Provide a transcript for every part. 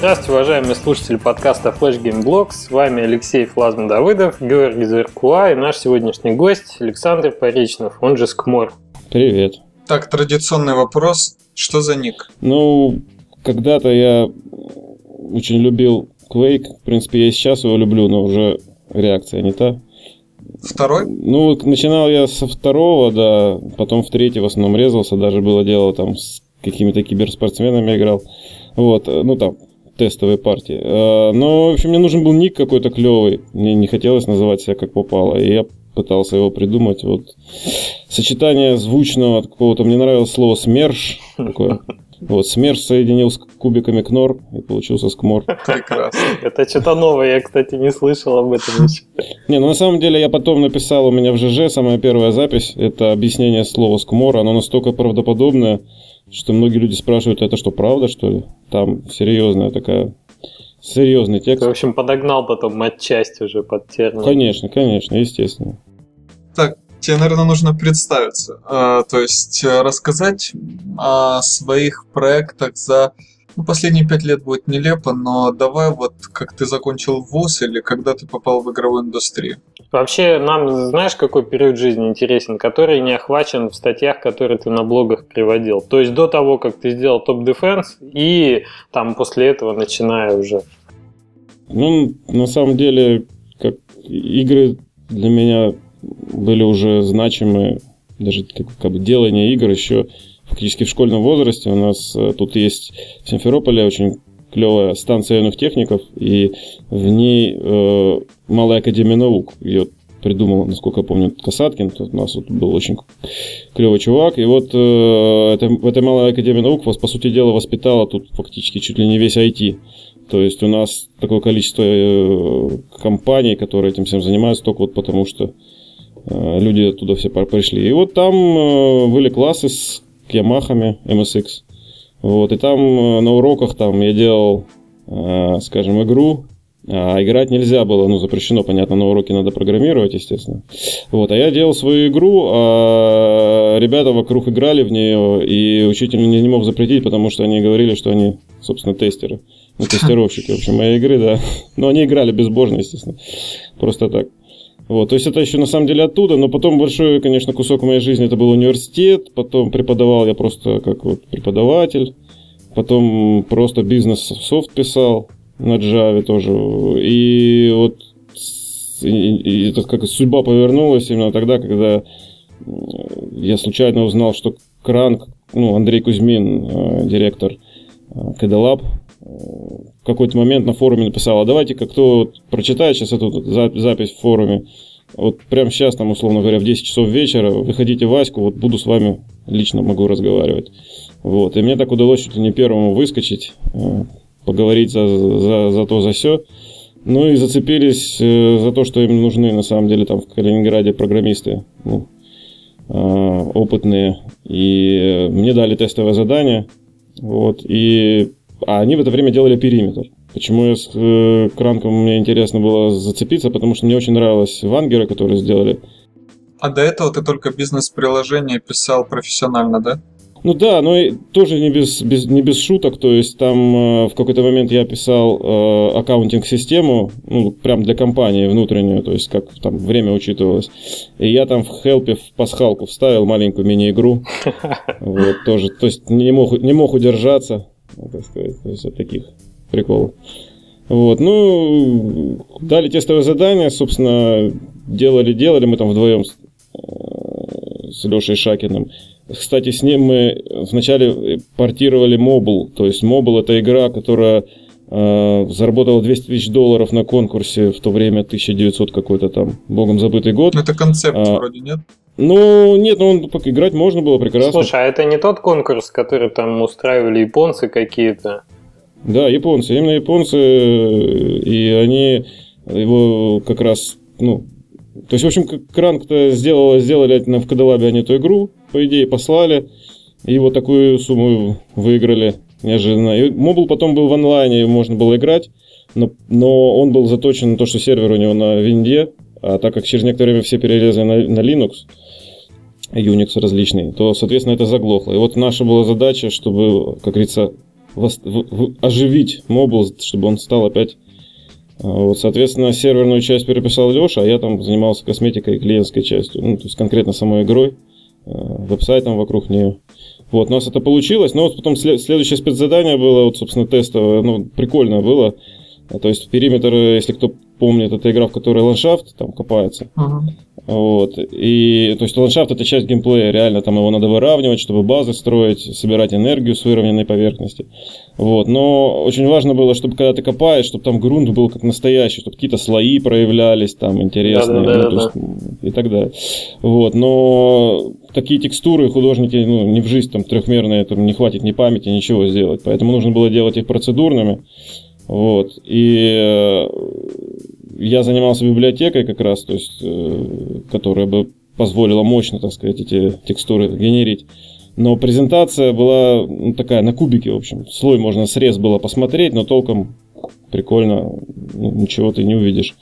Здравствуйте, уважаемые слушатели подкаста FlashGameBlog. С вами Алексей Флазм Давыдов, Георгий Зверкуа и наш сегодняшний гость Александр Поречнов, он же Скмор. Привет. Так, традиционный вопрос. Что за ник? Ну, когда-то я очень любил Quake. В принципе, я и сейчас его люблю, но уже реакция не та. Второй? Ну, начинал я со второго, да. Потом в третий в основном резался. Даже было дело там с какими-то киберспортсменами играл. Вот, ну там, тестовые партии. Но, в общем, мне нужен был ник какой-то клевый. Мне не хотелось называть себя как попало. И я пытался его придумать. Вот сочетание звучного какого-то... Мне нравилось слово «смерш». Такое. Вот, «смерш» соединил с кубиками «кнор», и получился «скмор». Прекрасно. Это что-то новое, я, кстати, не слышал об этом еще. Не, ну на самом деле я потом написал, у меня в ЖЖ самая первая запись, это объяснение слова «скмор», оно настолько правдоподобное, что многие люди спрашивают, это что, правда, что ли? Там серьезная такая... Серьезный текст. Ты, в общем, подогнал потом отчасти уже под термин. Конечно, конечно, естественно. Так, тебе, наверное, нужно представиться. То есть рассказать о своих проектах за... Ну, последние 5 лет будет нелепо, но давай вот как ты закончил вуз или когда ты попал в игровую индустрию. Вообще, нам, знаешь, какой период жизни интересен, который не охвачен в статьях, которые ты на блогах приводил. То есть до того, как ты сделал Top Defense и там после этого начиная уже. Ну, на самом деле, как игры для меня были уже значимы, даже как бы делание игр еще фактически в школьном возрасте. У нас тут есть в Симферополе очень клевая станция юных техников, и в ней малая академия наук. Ее придумал, насколько я помню, Касаткин. Тут у нас вот был очень клевый чувак. И вот в этой малой академии наук вас, по сути дела, воспитала тут фактически чуть ли не весь IT. То есть у нас такое количество компаний, которые этим всем занимаются, только вот потому что люди оттуда все пришли. И вот там были классы с Ямахами MSX. Вот, и там на уроках там я делал, скажем, игру. А играть нельзя было, ну, запрещено, понятно, на уроке надо программировать, естественно. Вот, а я делал свою игру, а ребята вокруг играли в нее, и учитель не мог запретить, потому что они говорили, что они, собственно, тестеры. Ну, тестировщики, в общем, моей игры, да. Но они играли безбожно, естественно. Просто так. Вот, то есть это еще на самом деле оттуда, но потом большой, конечно, кусок моей жизни это был университет, потом преподавал я просто как вот преподаватель, потом просто бизнес-софт писал на Java тоже, и вот и это как судьба повернулась именно тогда, когда я случайно узнал, что Кранк, ну, Андрей Кузьмин, директор К-Д Лаб, в какой-то момент на форуме написал: а давайте-ка кто вот прочитает сейчас эту запись в форуме, вот прямо сейчас, там, условно говоря, в 10 часов вечера, выходите в Аську, вот буду с вами, лично могу разговаривать. Вот, и мне так удалось чуть ли не первому выскочить, поговорить за то, за сё. Ну и зацепились за то, что им нужны, на самом деле, там в Калининграде программисты, ну, опытные. И мне дали тестовое задание, вот, и... А они в это время делали периметр. Почему я с Кранком, мне интересно было зацепиться, потому что мне очень нравилось вангеры, которые сделали. А до этого ты только бизнес-приложение писал профессионально, да? Ну да, но и тоже не без шуток. То есть там в какой-то момент я писал аккаунтинг-систему, ну, прям для компании внутреннюю, то есть как там время учитывалось. И я там в хелпе в пасхалку вставил маленькую мини-игру. Вот тоже, то есть не мог удержаться, так сказать, то есть от таких приколов. Вот, ну, дали тестовое задание, собственно, делали мы там вдвоем с Лешей Шакиным. Кстати, с ним мы вначале портировали Mobl, то есть Mobl — это игра, которая заработала $200 тысяч на конкурсе в то время, 1900 какой-то там, богом забытый год. Это концепт вроде, нет? Ну, нет, ну он играть можно было прекрасно. Слушай, а это не тот конкурс, который там устраивали японцы какие-то? Да, японцы, именно японцы, и они его как раз, ну... То есть, в общем, Кранк-то сделали в К-Д Лабе они эту игру, по идее, послали, и вот такую сумму выиграли неожиданно. И Mobl потом был в онлайне, можно было играть, но он был заточен на то, что сервер у него на винде, а так как через некоторое время все перелезли на Linux, Unix различный, то, соответственно, это заглохло. И вот наша была задача, чтобы, как говорится, оживить Mobl, чтобы он стал опять... Вот, соответственно, серверную часть переписал Леша, а я там занимался косметикой и клиентской частью. Ну, то есть конкретно самой игрой, веб-сайтом вокруг нее. Вот, у нас это получилось, но вот потом следующее спецзадание было, вот, собственно, тестовое, ну, прикольно было. То есть Периметр, если кто помнит, это игра, в которой ландшафт там копается. Uh-huh. Вот. И, то есть ландшафт — это часть геймплея, реально там его надо выравнивать, чтобы базы строить, собирать энергию с выровненной поверхности. Вот. Но очень важно было, чтобы когда ты копаешь, чтобы там грунт был как настоящий, чтобы какие-то слои проявлялись там интересные, ну, то есть, и так далее. Вот. Но такие текстуры художники, ну, не в жизнь, там трехмерные, там не хватит ни памяти, ничего сделать. Поэтому нужно было делать их процедурными. Вот, и я занимался библиотекой как раз, то есть, которая бы позволила мощно, так сказать, эти текстуры генерить. Но презентация была, ну, такая, на кубике, в общем. Слой можно, срез было посмотреть, но толком прикольно, ну, ничего ты не увидишь.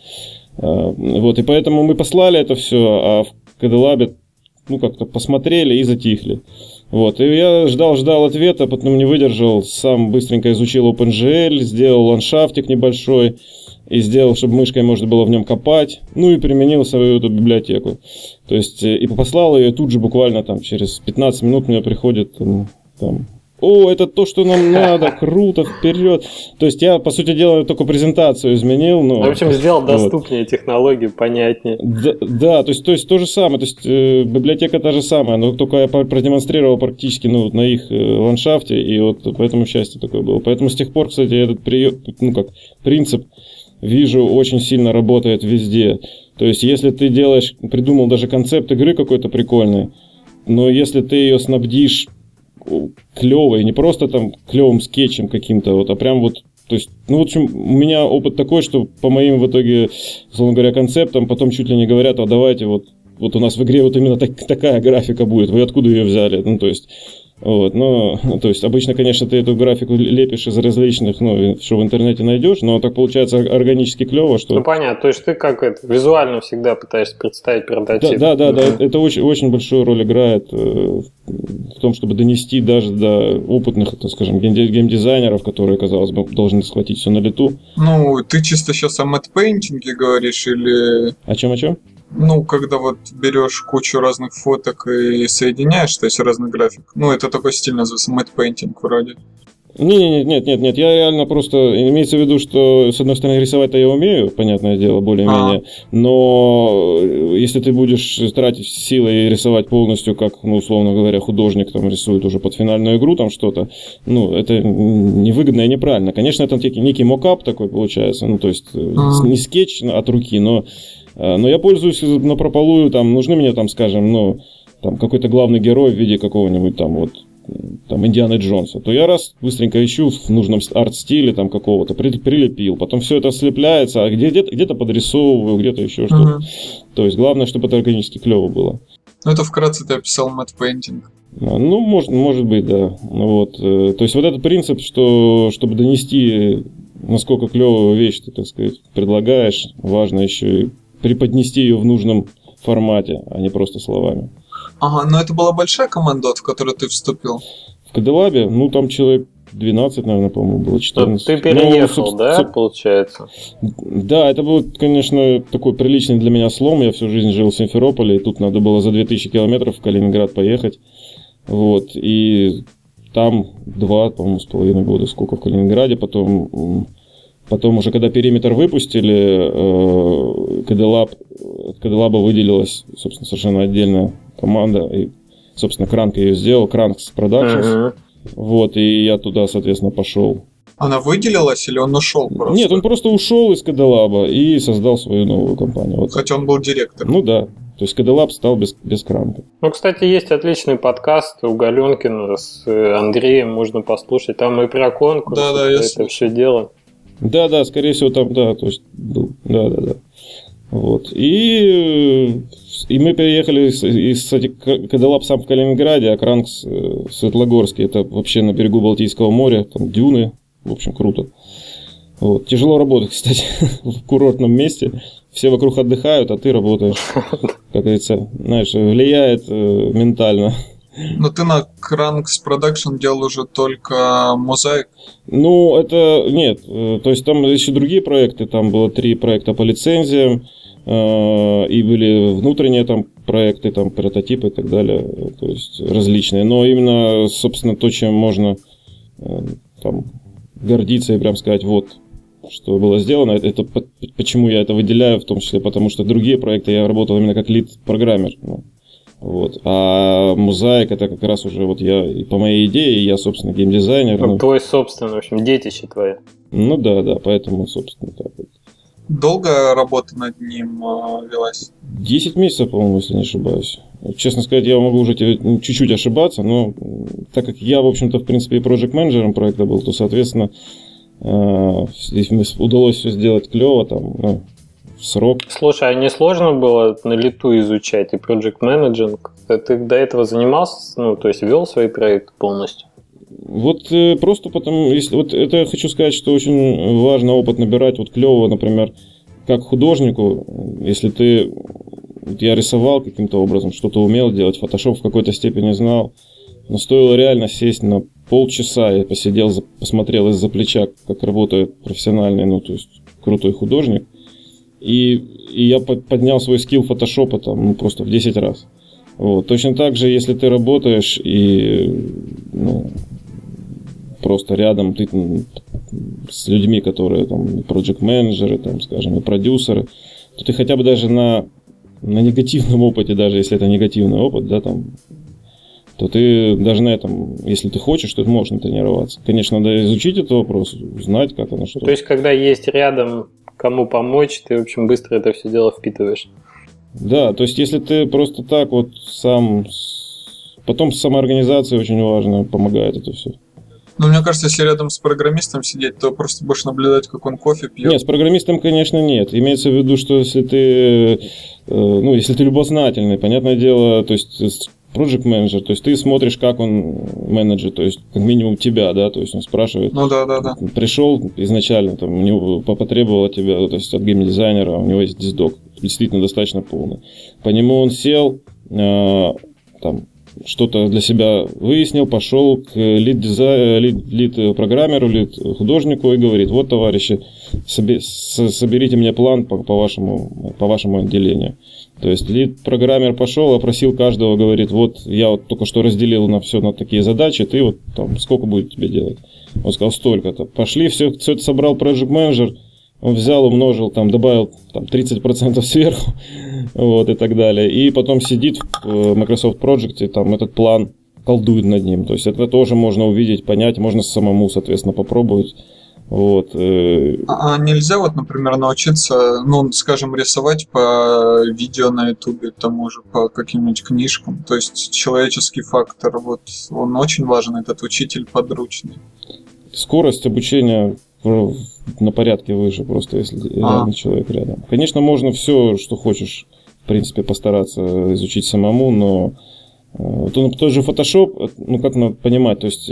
Вот, и поэтому мы послали это все, а в К-Д Лабе, ну, как-то посмотрели и затихли. Вот, и я ждал ответа, потом не выдержал, сам быстренько изучил OpenGL, сделал ландшафтик небольшой и сделал, чтобы мышкой можно было в нем копать, ну и применил свою эту библиотеку. То есть, и послал ее, тут же буквально там через 15 минут мне приходит там: «О, это то, что нам надо, круто, вперед!» То есть я, по сути дела, только презентацию изменил. Но... В общем, сделал доступнее технологию, понятнее. Да, то есть то же самое, то есть библиотека та же самая, но только я продемонстрировал практически, ну, на их ландшафте, и вот поэтому счастье такое было. Поэтому с тех пор, кстати, этот принцип, вижу, очень сильно работает везде. То есть если ты делаешь, придумал даже концепт игры какой-то прикольный, но если ты ее снабдишь клевый, не просто там клевым скетчем каким-то, вот, а прям вот, то есть, ну, в общем, у меня опыт такой, что по моим, в итоге, условно говоря, концептам потом чуть ли не говорят: а давайте вот у нас в игре вот именно такая графика будет, вы откуда ее взяли? Ну, то есть, вот, ну, то есть, обычно, конечно, ты эту графику лепишь из различных, ну, что в интернете найдешь, но так получается органически клево, что... Ну, понятно, то есть ты как это, визуально всегда пытаешься представить прототип. Да, это очень, очень большую роль играет в том, чтобы донести даже до опытных, так скажем, геймдизайнеров, которые, казалось бы, должны схватить все на лету. Ну, ты чисто сейчас о мэтпейнтинге говоришь или... О чем? Ну, когда вот берешь кучу разных фоток и соединяешь, то есть разный график. Ну, это такой стиль называется мэтпейнтинг вроде. Нет, я реально просто... Имеется в виду, что, с одной стороны, рисовать-то я умею, понятное дело, более-менее, но если ты будешь тратить силы и рисовать полностью, как, ну, условно говоря, художник там рисует уже под финальную игру там что-то, ну, это невыгодно и неправильно. Конечно, это некий мокап такой получается, ну, то есть не скетч от руки, но я пользуюсь напропалую, там, нужны мне, там, скажем, ну, там, какой-то главный герой в виде какого-нибудь там вот там Индианы Джонса, то я раз быстренько ищу в нужном арт-стиле там какого-то, прилепил, потом все это слепляется, а где-то подрисовываю, где-то еще что-то. То есть главное, чтобы это органически клево было. Ну, это вкратце ты описал мэтпейнтинг. Ну, может быть, да. Вот. То есть вот этот принцип, что чтобы донести, насколько клевую вещь ты, так сказать, предлагаешь, важно еще и преподнести ее в нужном формате, а не просто словами. Ага, но это была большая команда, в которую ты вступил? В К-Д Лабе, ну, там человек 12, наверное, по-моему, было 14. Ты переехал, ну, да, получается? Да, это был, конечно, такой приличный для меня слом. Я всю жизнь жил в Симферополе, и тут надо было за 2000 километров в Калининград поехать. Вот, и там 2, по-моему, с половиной года сколько в Калининграде, потом уже, когда Периметр выпустили, от К-Д Лаба выделилась, собственно, совершенно отдельная команда, и, собственно, Кранк ее сделал, Кранк с Productions, вот, и я туда, соответственно, пошел. Она выделилась или он ушел просто? Нет, он просто ушел из К-Д Лаба и создал свою новую компанию. Вот. Хотя он был директором. Ну да, то есть К-Д Лаб стал без Кранка. Ну, кстати, есть отличный подкаст у Галенкина с Андреем, можно послушать, там и про конкурс, да, это все дело. Да, скорее всего, там, да, то есть был, да. Вот. И мы переехали, кстати, К-Д Лаб сам в Калининграде, а Кранк в Светлогорске. Это вообще на берегу Балтийского моря, там дюны, в общем, круто. Вот. Тяжело работать, кстати, в курортном месте. Все вокруг отдыхают, а ты работаешь. Как говорится, знаешь, влияет ментально. Но ты на Кранкс Продакшн делал уже только Мозаик? Ну, это... Нет. То есть там еще другие проекты. Там было 3 проекта по лицензиям. И были внутренние там проекты, там прототипы и так далее. То есть различные. Но именно, собственно, то, чем можно там гордиться и прям сказать, вот, что было сделано. Это почему я это выделяю, в том числе потому, что другие проекты я работал именно как лид-программер. Вот. А Мозаик это как раз уже вот я и по моей идее, я, собственно, геймдизайнер. Ну, твой собственный, в общем, детище твое. Ну да, поэтому, собственно, так вот. Долго работа над ним велась? 10 месяцев, по-моему, если не ошибаюсь. Честно сказать, я могу уже чуть-чуть ошибаться, но так как я, в общем-то, в принципе, и проект-менеджером проекта был, то, соответственно, удалось все сделать клево, там, ну, в срок. Слушай, а не сложно было на лету изучать и проект-менеджинг? Ты до этого занимался, ну, то есть вел свои проекты полностью? Вот просто потому, если вот это я хочу сказать, что очень важно опыт набирать, вот клево, например, как художнику, если ты, вот я рисовал каким-то образом, что-то умел делать, фотошоп в какой-то степени знал, но стоило реально сесть на полчаса, я посидел, посмотрел из-за плеча, как работает профессиональный, ну то есть крутой художник, и я поднял свой скилл фотошопа там, ну просто в 10 раз. Вот. Точно так же, если ты работаешь и ну, просто рядом ты с людьми, которые там проджект-менеджеры, там, скажем, и продюсеры, то ты хотя бы даже на негативном опыте, даже если это негативный опыт, да, там, то ты даже на этом, если ты хочешь, то ты можешь натренироваться. Конечно, надо изучить этот вопрос, узнать, как оно что. То есть, когда есть рядом кому помочь, ты, в общем, быстро это все дело впитываешь. Да, то есть если ты просто так вот сам... Потом самоорганизация очень важно помогает это все. Ну, мне кажется, если рядом с программистом сидеть, то просто будешь наблюдать, как он кофе пьет. Нет, с программистом, конечно, нет. Имеется в виду, что если ты... Ну, если ты любознательный, понятное дело, то есть проджект-менеджер, то есть ты смотришь, как он менеджер, то есть как минимум тебя, да, то есть он спрашивает. Ну, да. Пришел изначально, там, у него потребовал от тебя, то есть от геймдизайнера, у него есть диздок. Действительно достаточно полный. По нему он сел, там, что-то для себя выяснил, пошел к лид-программеру, лид-художнику и говорит, вот, товарищи, соберите мне план по вашему отделению. То есть лид-программер пошел, опросил каждого, говорит, вот, я вот только что разделил на все на такие задачи, ты вот там, сколько будет тебе делать? Он сказал, столько-то. Пошли, все это собрал проект-менеджер, он взял, умножил, там, добавил там, 30% сверху, вот, и так далее. И потом сидит в Microsoft Project, там, этот план колдует над ним. То есть это тоже можно увидеть, понять, можно самому, соответственно, попробовать. Вот. А нельзя, вот, например, научиться, ну, скажем, рисовать по видео на Ютубе, тому же, по каким-нибудь книжкам? То есть человеческий фактор, вот, он очень важен, этот учитель подручный. Скорость обучения... на порядке выше просто, если реально человек рядом. Конечно, можно все, что хочешь, в принципе, постараться изучить самому, но тот же Photoshop, ну, как надо понимать, то есть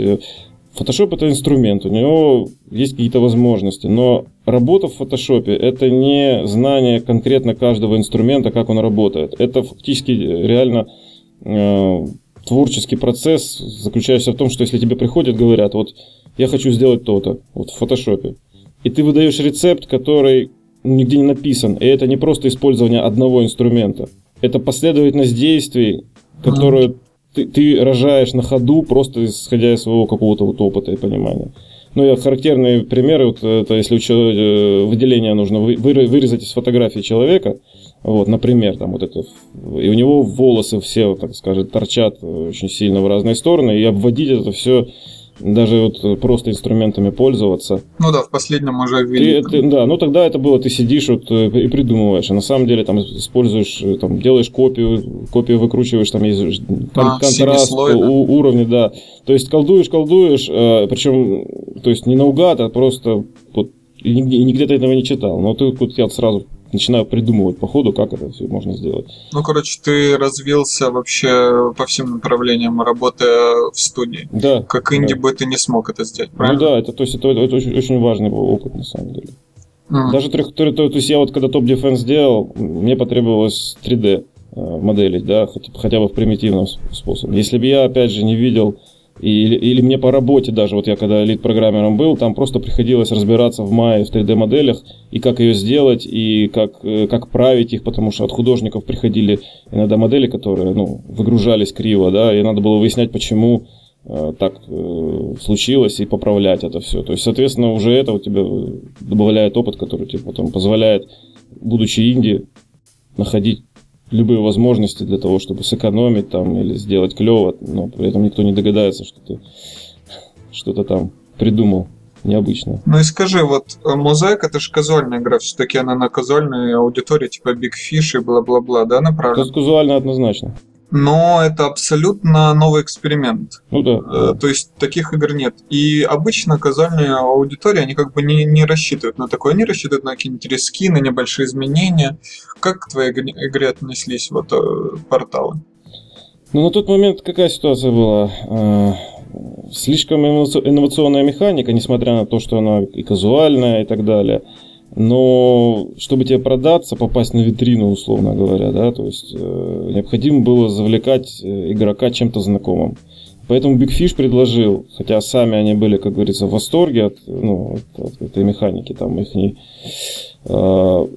Photoshop это инструмент, у него есть какие-то возможности, но работа в Photoshop это не знание конкретно каждого инструмента, как он работает. Это фактически реально творческий процесс, заключающийся в том, что если тебе приходят, говорят, вот я хочу сделать то-то, вот в Photoshop. И ты выдаешь рецепт, который нигде не написан. И это не просто использование одного инструмента. Это последовательность действий, которую ты рожаешь на ходу, просто исходя из своего какого-то вот опыта и понимания. Ну, и характерные примеры, вот это если выделение нужно вырезать из фотографии человека, вот, например, там вот это, и у него волосы все, так скажем, торчат очень сильно в разные стороны, и обводить это все... Даже вот просто инструментами пользоваться. Ну да, в последнем уже ввели. Да, ну тогда это было, ты сидишь вот и придумываешь. А на самом деле там используешь, там, делаешь копию выкручиваешь, там есть контраст, уровни, да. То есть колдуешь, причем, то есть не наугад, а просто вот, и нигде ты этого не читал. Но ты вот я сразу начинаю придумывать по ходу, как это все можно сделать. Ну, короче, ты развился вообще по всем направлениям, работая в студии. Да. Как инди бы ты не смог это сделать, правильно? Ну да, это, то есть, это очень, очень важный был опыт, на самом деле. Даже то есть я вот когда Top Defense делал, мне потребовалось 3D. моделить, да, хотя бы в примитивном способе. Если бы я, опять же, не видел, или мне по работе даже, вот я когда лид-программером был, там просто приходилось разбираться в мае в 3D-моделях, и как ее сделать, и как править их, потому что от художников приходили иногда модели, которые, ну, выгружались криво, да, и надо было выяснять, почему так случилось, и поправлять это все. То есть, соответственно, уже это у тебя добавляет опыт, который тебе потом позволяет, будучи инди, находить любые возможности для того, чтобы сэкономить там или сделать клево, но при этом никто не догадается, что ты что-то там придумал необычное. Ну и скажи, вот Мозаик, это же казуальная игра, все-таки она на казуальную аудиторию типа Big Fish и бла-бла-бла, да, направлена? Это казуально однозначно. Но это абсолютно новый эксперимент. Ну да. То есть таких игр нет. И обычно казуальная аудитория, они как бы не рассчитывают на такое. Они рассчитывают на какие-нибудь риски, на небольшие изменения. Как к твоей игре отнеслись вот порталы? Ну на тот момент какая ситуация была? Слишком инновационная механика, несмотря на то, что она и казуальная, и так далее. Но чтобы тебе продаться, попасть на витрину, условно говоря, да, то есть необходимо было завлекать игрока чем-то знакомым. Поэтому Big Fish предложил, хотя сами они были, как говорится, в восторге от этой механики, там их не. В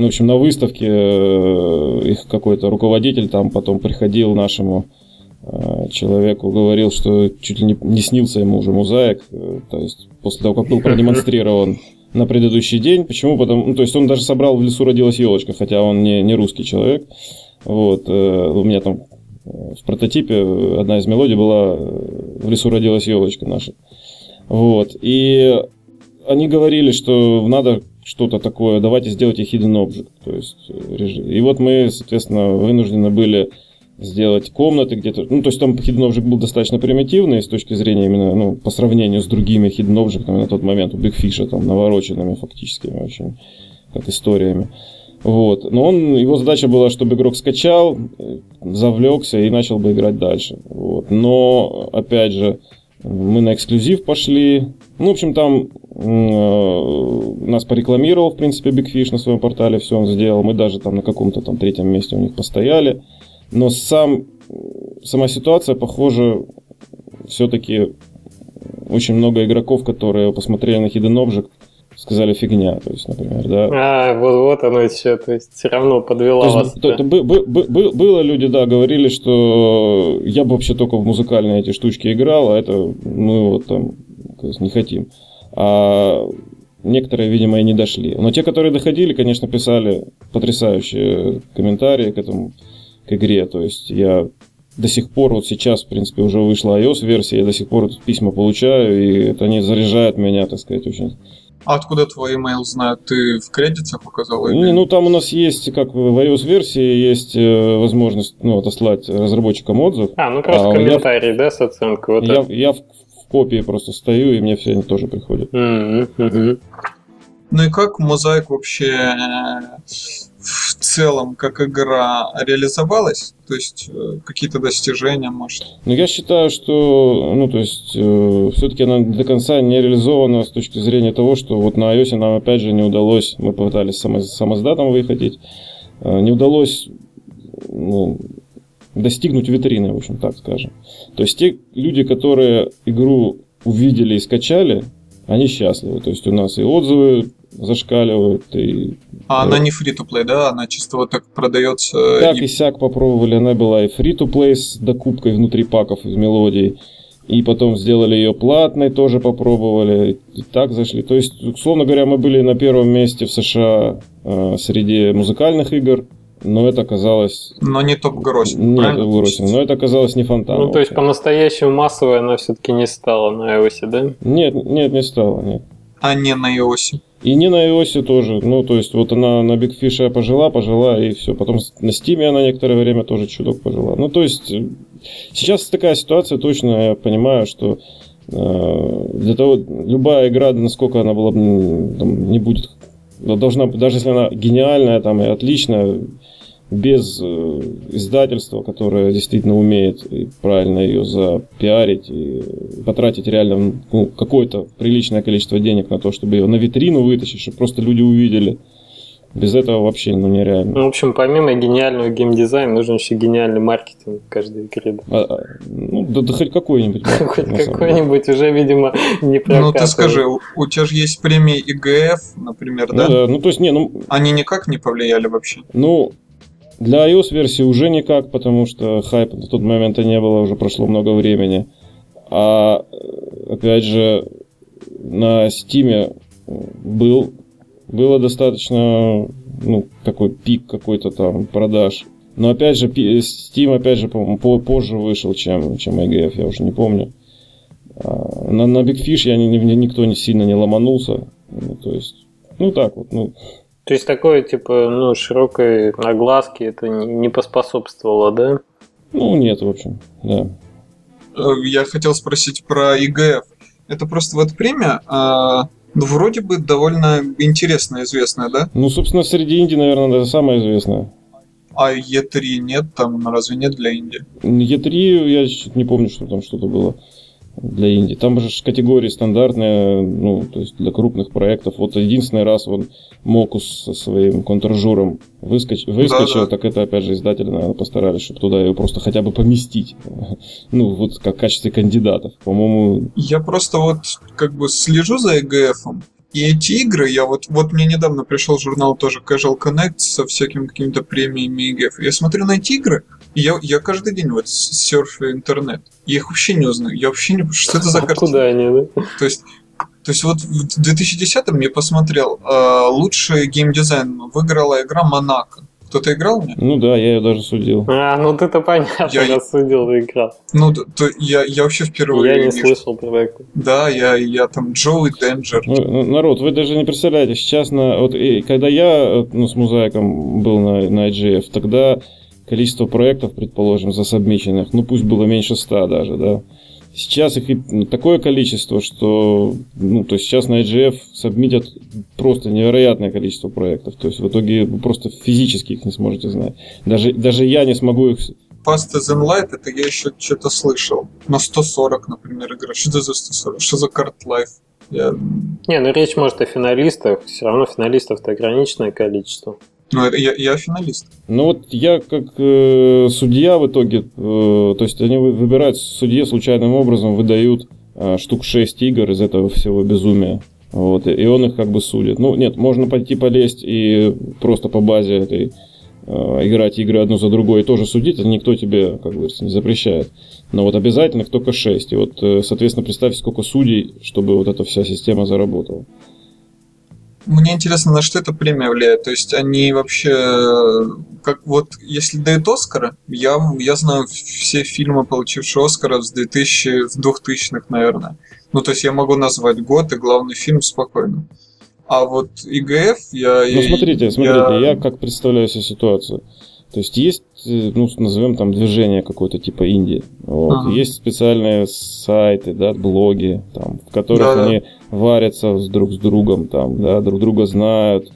общем, на выставке их какой-то руководитель там потом приходил нашему человеку, говорил, что чуть ли не снился ему уже Мозаик, то есть после того, как был продемонстрирован на предыдущий день. Почему? Потому, ну, то есть он даже собрал «В лесу родилась елочка», хотя он не русский человек. Вот, у меня там в прототипе одна из мелодий была «В лесу родилась елочка» наша. Вот, и они говорили, что надо что-то такое, давайте сделайте Hidden Object. То есть, и вот мы, соответственно, вынуждены были сделать комнаты где-то. Ну, то есть там Hidden Object был достаточно примитивный с точки зрения именно, ну, по сравнению с другими Hidden Object'ами на тот момент у Big Fish'а, там, навороченными фактическими очень, как историями. Вот. Но его задача была, чтобы игрок скачал, завлекся и начал бы играть дальше. Вот. Но, опять же, мы на эксклюзив пошли. Ну, в общем, там нас порекламировал, в принципе, Big Fish на своем портале, все он сделал. Мы даже там на каком-то там третьем месте у них постояли. Но сама ситуация, похоже, все-таки очень много игроков, которые посмотрели на Hidden Object, сказали фигня, то есть, например, да. Вот оно еще, то есть все равно подвело вас. Было люди, да, говорили, что я бы вообще только в музыкальные эти штучки играл, а это мы вот там не хотим. А некоторые, видимо, и не дошли. Но те, которые доходили, конечно, писали потрясающие комментарии к этому, к игре, то есть я до сих пор, вот сейчас, в принципе, уже вышла iOS-версия, я до сих пор письма получаю, и это они заряжают меня, так сказать, очень. А откуда твой email знают? Ты в кредитах указал? Или... Ну, там у нас есть, как в iOS-версии, есть возможность, ну, отослать разработчикам отзыв. Ну, просто комментарий, да, с оценкой? Вот я в копии просто стою, и мне все они тоже приходят. Ну и как Мозаик вообще в целом, как игра, реализовалась? То есть какие-то достижения, может? Ну, я считаю, что, ну, то есть все-таки она до конца не реализована с точки зрения того, что вот на iOS нам, опять же, не удалось, мы пытались самоздатом выходить, не удалось, ну, достигнуть витрины, в общем, так скажем. То есть те люди, которые игру увидели и скачали, они счастливы, то есть у нас и отзывы зашкаливают, и... она не free-to-play, да? Она чисто вот так продается... Так и сяк попробовали, она была и free-to-play с докупкой внутри паков из мелодий, и потом сделали ее платной, тоже попробовали, и так зашли. То есть, условно говоря, мы были на первом месте в США среди музыкальных игр, но это оказалось... Но не топ-гроссинг, правильно? Но это оказалось не фонтаном. Ну, то есть, по-настоящему массовой она все-таки не стала на iOS, да? Нет, не стала, нет. А не на iOS? И не на iOS тоже. Ну, то есть, вот она на Big Fish пожила, и все. Потом на Steam она некоторое время тоже чудок пожила. Ну, то есть, сейчас такая ситуация, точно я понимаю, что для того, любая игра, насколько она была, там, не будет... Должна, даже если она гениальная там, и отличная, без издательства, которое действительно умеет и правильно ее запиарить и потратить реально, ну, какое-то приличное количество денег на то, чтобы ее на витрину вытащить, чтобы просто люди увидели, Без этого вообще ну, нереально. Ну, в общем, помимо гениального геймдизайна, нужен еще гениальный маркетинг каждой игры. Ну, да хоть какой-нибудь. Хоть какой-нибудь уже, видимо, не прокатывает. Ну, ты скажи, у тебя же есть премии ИГФ, например, да? Да, ну, то есть, они никак не повлияли вообще? Ну, для iOS-версии уже никак, потому что хайпа на тот момент не было, уже прошло много времени. А, опять же, на Steam было достаточно, ну, такой пик какой-то там продаж. Но опять же, Steam, опять же, по-моему, позже вышел, чем EGF, я уже не помню. На Big Fish никто не сильно не ломанулся. Ну, то есть, ну, так вот, ну. То есть, такое, типа, ну, широкой огласки это не поспособствовало, да? Ну, нет, в общем, да. Я хотел спросить про EGF. Это просто вот премия... Ну, вроде бы довольно интересная, известная, да? Ну, собственно, среди инди, наверное, даже самая известная. А E3 нет там, разве нет для инди? E3, я не помню, что там что-то было для инди. Там же категории стандартные, ну, то есть для крупных проектов. Вот единственный раз он Мокус со своим контржуром выскочил, да. Так это, опять же, издатели, наверное, постарались, чтобы туда ее просто хотя бы поместить. Ну, вот как в качестве кандидатов, по-моему... Я просто вот как бы слежу за EGF-ом, и эти игры, я вот мне недавно пришел журнал тоже Casual Connect со всякими какими-то премиями EGF. Я смотрю на эти игры, и я каждый день вот серфю интернет. Я их вообще не узнаю, я вообще не... Что это за картина? Куда они, да? То есть вот в 2010-м я посмотрел, лучший геймдизайн выиграла игра «Монако». Кто-то играл в нее? Ну да, я ее даже судил. А, ну ты-то понятно, я судил и играл. Ну, то я вообще впервые... Я не слышал про это. Да, я там Джоуи Денджер. Ну, народ, вы даже не представляете, сейчас когда я с Мозаиком был на IGF, тогда количество проектов, предположим, засабмиченных, ну пусть было меньше 100 даже, да. Сейчас их такое количество, что то есть сейчас на IGF сабмитят просто невероятное количество проектов. То есть в итоге вы просто физически их не сможете знать. Даже я не смогу их... Past is in Light, это я еще что-то слышал. На 140, например, игра. Что это за 140? Что за карт-лайф? Не, ну речь может о финалистах. Все равно финалистов-то ограниченное количество. Ну, я финалист. Ну, вот я как судья в итоге, то есть они выбирают судье случайным образом, выдают штук 6 игр из этого всего безумия. Вот, и он их как бы судит. Ну, нет, можно пойти полезть и просто по базе этой играть игры одну за другой и тоже судить, это никто тебе, как говорится, не запрещает. Но вот обязательных только 6. И вот, соответственно, представь, сколько судей, чтобы вот эта вся система заработала. Мне интересно, на что эта премия влияет. То есть они вообще... Как вот, если дают Оскара, я знаю все фильмы, получившие Оскара с 2000-х, наверное. Ну, то есть я могу назвать год и главный фильм спокойно. А вот EGF я... Ну, смотрите, я как представляю себе ситуацию. То есть, ну, назовем там движение какое-то типа инди. Вот. Ага. Есть специальные сайты, да, блоги, там, в которых они варятся друг с другом, там, да, друг друга знают.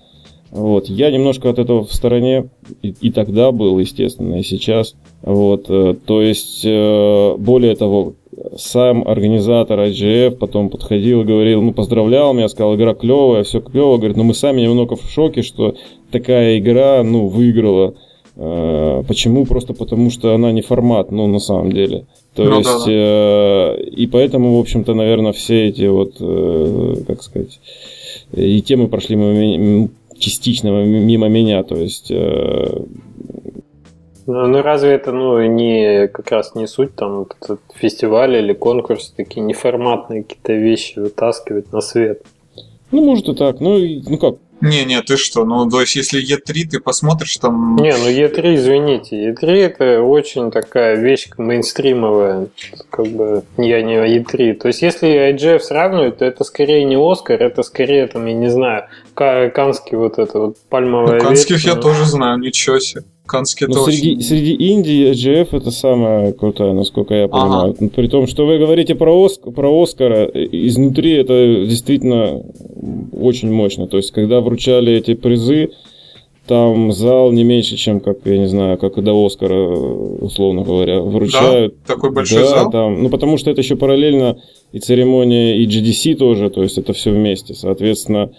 Вот. Я немножко от этого в стороне и тогда был, естественно, и сейчас. Вот. То есть, более того, сам организатор IGF потом подходил и говорил, ну, поздравлял меня, сказал, игра клевая, все клево. Говорит, ну, мы сами немного в шоке, что такая игра, ну, выиграла. Почему? Просто потому, что она не формат, ну, на самом деле. То есть, и поэтому, в общем-то, наверное, все эти вот, как сказать, и темы прошли частично мимо меня, то есть... Ну, разве это, не как раз не суть, там, фестиваль или конкурс, такие неформатные какие-то вещи вытаскивать на свет? Ну, может и так, ну как? Не, ты что, то есть если E3 ты посмотришь там... Не, E3, извините, E3 это очень такая вещь мейнстримовая, как бы, я не E3, то есть если IGF сравнивать, то это скорее не Оскар, это скорее там, я не знаю, Каннский вот это вот пальмовая Каннских вещь, я тоже знаю, ничего себе. Среди Индии IGF это самая крутая, насколько я понимаю. Ага. При том, что вы говорите про Оскара, изнутри это действительно очень мощно. То есть, когда вручали эти призы, там зал не меньше, чем, как я не знаю, как и до Оскара, условно говоря, вручают. Да, такой большой зал. Там, потому что это еще параллельно и церемония, и GDC тоже, то есть это все вместе. Соответственно,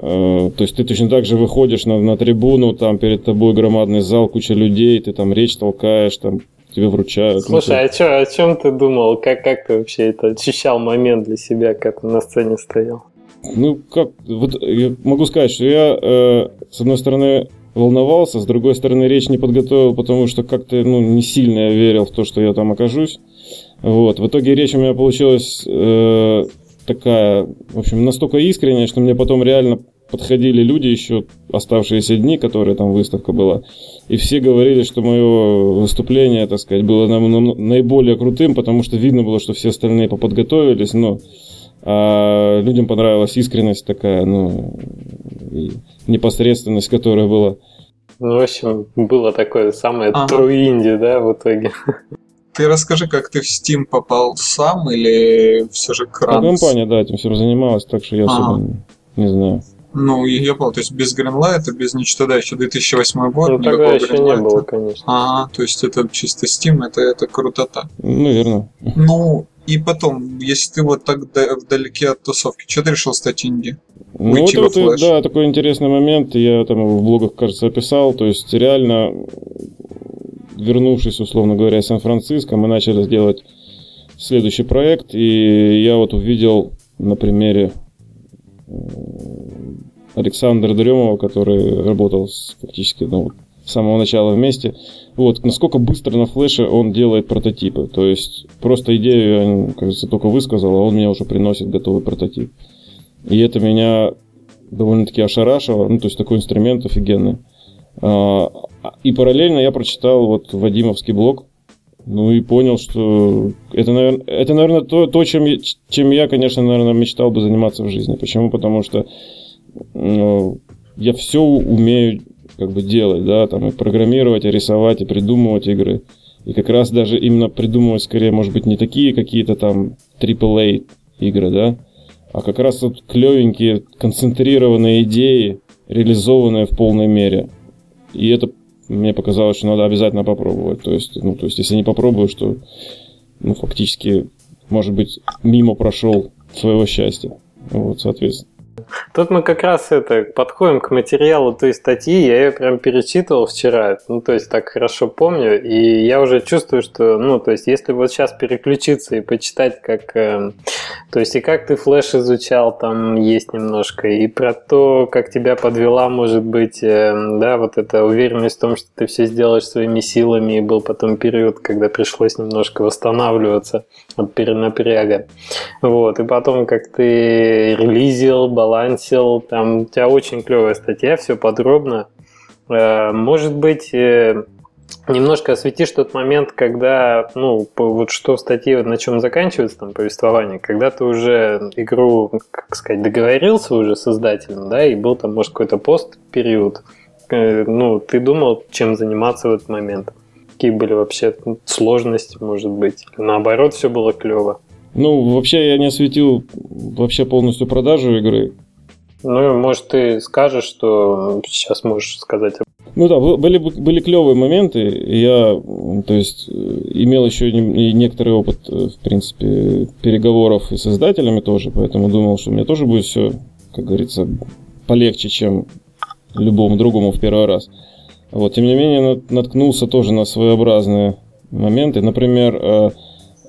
То есть ты точно так же выходишь на трибуну, там перед тобой громадный зал, куча людей, ты там речь толкаешь, там тебе вручают. Слушай, а о чем ты думал? Как ты вообще это ощущал момент для себя, как на сцене стоял? Ну, как, вот я могу сказать, что я, с одной стороны, волновался, с другой стороны, речь не подготовил, потому что как-то, не сильно я верил в то, что я там окажусь. Вот, в итоге речь у меня получилась... такая, в общем, настолько искренняя, что мне потом реально подходили люди еще оставшиеся дни, которые там выставка была, и все говорили, что мое выступление, так сказать, было наиболее крутым, потому что видно было, что все остальные поподготовились, но людям понравилась искренность такая, и непосредственность, которая была. В общем, было такое самое true indie, да, в итоге. Ты расскажи, как ты в Steam попал сам или все же Кранк? Компания, да, этим всем занималась, так что я особо не знаю. Я понял, то есть без Greenlight'а, без ничего, да, еще 2008 год. Тогда еще не было, конечно. Ага, то есть это чисто Steam, это крутота. Верно. И потом, если ты вот так вдалеке от тусовки, что ты решил стать инди? Уйти во флэш? Да, такой интересный момент, я там в блогах, кажется, описал, то есть реально... Вернувшись, условно говоря, из Сан-Франциско, мы начали делать следующий проект, и я вот увидел на примере Александра Дремова, который работал фактически с самого начала вместе, насколько быстро на флеше он делает прототипы. То есть просто идею я, кажется, только высказал, а он мне уже приносит готовый прототип. И это меня довольно-таки ошарашило, то есть такой инструмент офигенный. И параллельно я прочитал Вадимовский блог, и понял, что это, наверное, то чем я, конечно, мечтал бы заниматься в жизни. Почему? Потому что я все умею как бы делать, да, там и программировать, и рисовать, и придумывать игры. И как раз даже именно придумывать, скорее, может быть, не такие какие-то там AAA игры, да, а как раз клевенькие, концентрированные идеи, реализованные в полной мере. И это мне показалось, что надо обязательно попробовать. То есть если не попробуешь, то фактически, может быть, мимо прошел своего счастья. Соответственно. Тут мы как раз подходим к материалу той статьи. Я ее прям перечитывал вчера. Так хорошо помню. И я уже чувствую, что, если сейчас переключиться и почитать, как... и как ты флэш изучал, там есть немножко. И про то, как тебя подвела, может быть, эта уверенность в том, что ты все сделаешь своими силами. И был потом период, когда пришлось немножко восстанавливаться от перенапряга. И потом, как ты релизил, балансил, там у тебя очень клевая статья, все подробно. Может быть, немножко осветишь тот момент, когда, что в статье, на чем заканчивается там повествование, когда ты уже игру, как сказать, договорился уже с издателем, да, и был там, может, какой-то пост-период, ты думал, чем заниматься в этот момент? Какие были вообще сложности, может быть? Наоборот, все было клево. Вообще я не осветил вообще полностью продажу игры. Может, ты скажешь, что сейчас можешь сказать. Были клевые моменты. Я, то есть, имел еще и некоторый опыт, в принципе, переговоров и с издателями тоже, поэтому думал, что у меня тоже будет все, как говорится, полегче, чем любому другому в первый раз. Тем не менее, наткнулся тоже на своеобразные моменты. Например,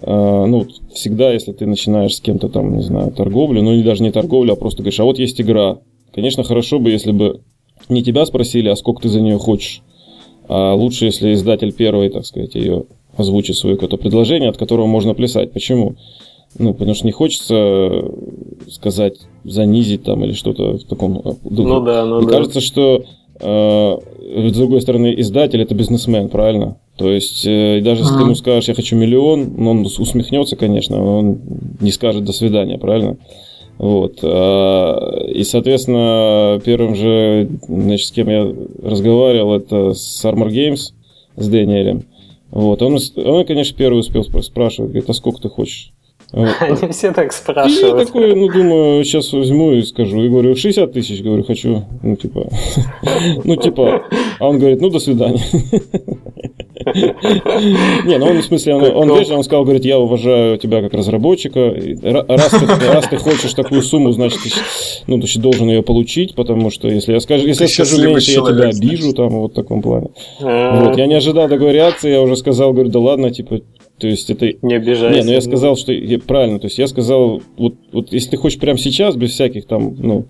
всегда, если ты начинаешь с кем-то там, не знаю, торговлю, даже не торговлю, а просто говоришь, а вот есть игра. Конечно, хорошо бы, если бы не тебя спросили, а сколько ты за нее хочешь. А лучше, если издатель первый, так сказать, ее озвучит свое какое-то предложение, от которого можно плясать. Почему? Потому что не хочется сказать, занизить там или что-то в таком духе. Мне кажется, что, с другой стороны, издатель — это бизнесмен, правильно? То есть, даже если ты ему скажешь, я хочу миллион, он усмехнется, конечно, он не скажет «до свидания», правильно? И, соответственно, первым же, с кем я разговаривал, это с Armor Games, с Дэниелем. Он, конечно, первый успел спрашивать, говорит, а сколько ты хочешь? Они все так спрашивают. И я такой, думаю, сейчас возьму и скажу. И говорю, 60 тысяч, говорю, хочу. А он говорит, до свидания. Не, ну он, в смысле, он сказал, говорит, я уважаю тебя как разработчика, раз ты хочешь такую сумму, значит, ну, ты должен ее получить, потому что, если я скажу меньше, я тебя обижу, там, вот в таком плане. Вот, я не ожидал такой реакции, я уже сказал, говорю, да ладно, типа, то есть это... Не обижайся. Не, ну я сказал, что... Правильно, то есть я сказал, вот если ты хочешь прямо сейчас, без всяких там, ну,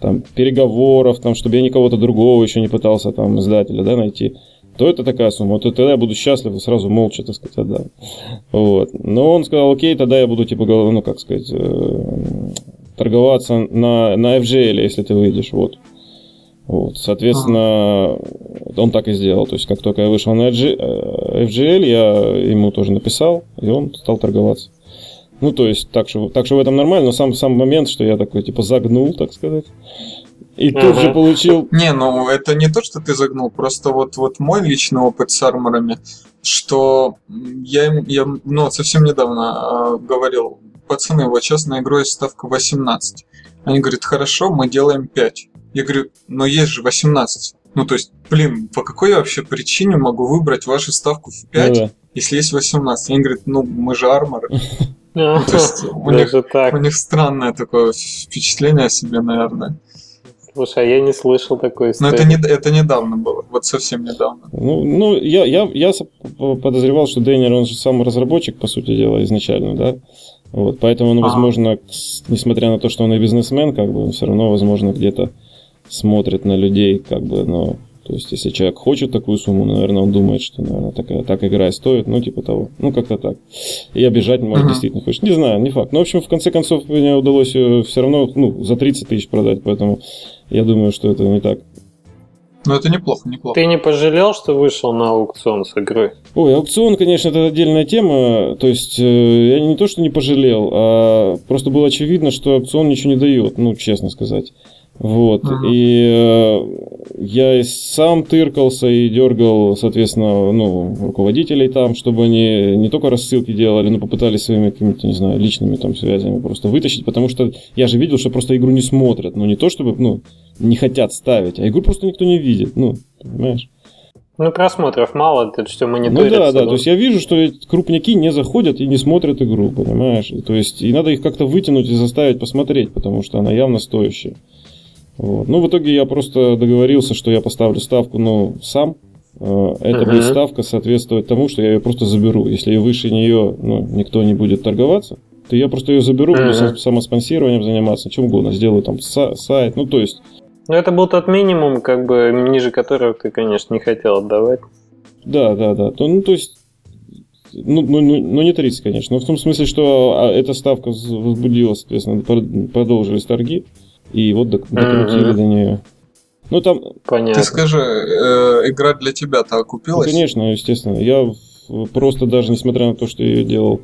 там, переговоров, там, чтобы я никого-то другого еще не пытался, там, издателя, да, найти, то это такая сумма. Вот тогда я буду счастлив и сразу молча, так сказать, отдам. Вот. Но он сказал, окей, тогда я буду, типа, ну, как сказать, торговаться на FGL, если ты выйдешь, вот. Вот. Соответственно, он так и сделал. То есть, как только я вышел на FGL, я ему тоже написал, и он стал торговаться. Ну, то есть, так что в этом нормально, но сам момент, что я такой, типа, загнул, так сказать. И тут же получил... Не, ну, это не то, что ты загнул, просто вот мой личный опыт с арморами, что я совсем недавно говорил, пацаны, вот сейчас на игру есть ставка 18. Они говорят, хорошо, мы делаем 5. Я говорю, но есть же 18. Ну, то есть, блин, по какой я вообще причине могу выбрать вашу ставку в 5, если есть 18? Они говорят, ну, мы же арморы. То есть, у них странное такое впечатление о себе, наверное. Слушай, я не слышал такой истории. Но это недавно было, вот совсем недавно. Ну я подозревал, что Дэннер, он же сам разработчик, по сути дела, изначально, да? Вот, поэтому он, возможно, несмотря на то, что он и бизнесмен, как бы, он все равно, возможно, где-то смотрит на людей, как бы, но... То есть, если человек хочет такую сумму, наверное, он думает, что, наверное, так игра и стоит, ну, типа того. Ну, как-то так. И обижать, может, действительно хочет. Не знаю, не факт. Но, в общем, в конце концов, мне удалось ее все равно, ну, за 30 тысяч продать, поэтому я думаю, что это не так. Ну, это неплохо. Ты не пожалел, что вышел на аукцион с игрой? Ой, аукцион, конечно, это отдельная тема. То есть, я не то, что не пожалел, а просто было очевидно, что аукцион ничего не дает, ну, честно сказать. Вот, и я и сам тыркался и дергал, соответственно, ну, руководителей там, чтобы они не только рассылки делали, но попытались своими какими-то, не знаю, личными там связями просто вытащить, потому что я же видел, что просто игру не смотрят, ну, не то чтобы, ну, не хотят ставить, а игру просто никто не видит, ну, понимаешь? Ну, просмотров мало, это что мониторится. Ну да, то есть я вижу, что крупняки не заходят и не смотрят игру, понимаешь? То есть и надо их как-то вытянуть и заставить посмотреть, потому что она явно стоящая. Вот. Ну, в итоге я просто договорился, что я поставлю ставку, ну, сам. Это будет ставка соответствовать тому, что я ее просто заберу. Если выше нее, ну, никто не будет торговаться, то я просто ее заберу, буду самоспонсированием заниматься, чем угодно. Сделаю там сайт, ну, то есть... Ну, это был тот минимум, как бы, ниже которого ты, конечно, не хотел отдавать. Да. То есть... Ну, не 30, конечно. Но в том смысле, что эта ставка возбудилась, соответственно, продолжились торги. И вот докрутили до нее. Ну там. Понятно. Ты скажи, игра для тебя-то окупилась? Ну, конечно, естественно. Я просто даже несмотря на то, что я ее делал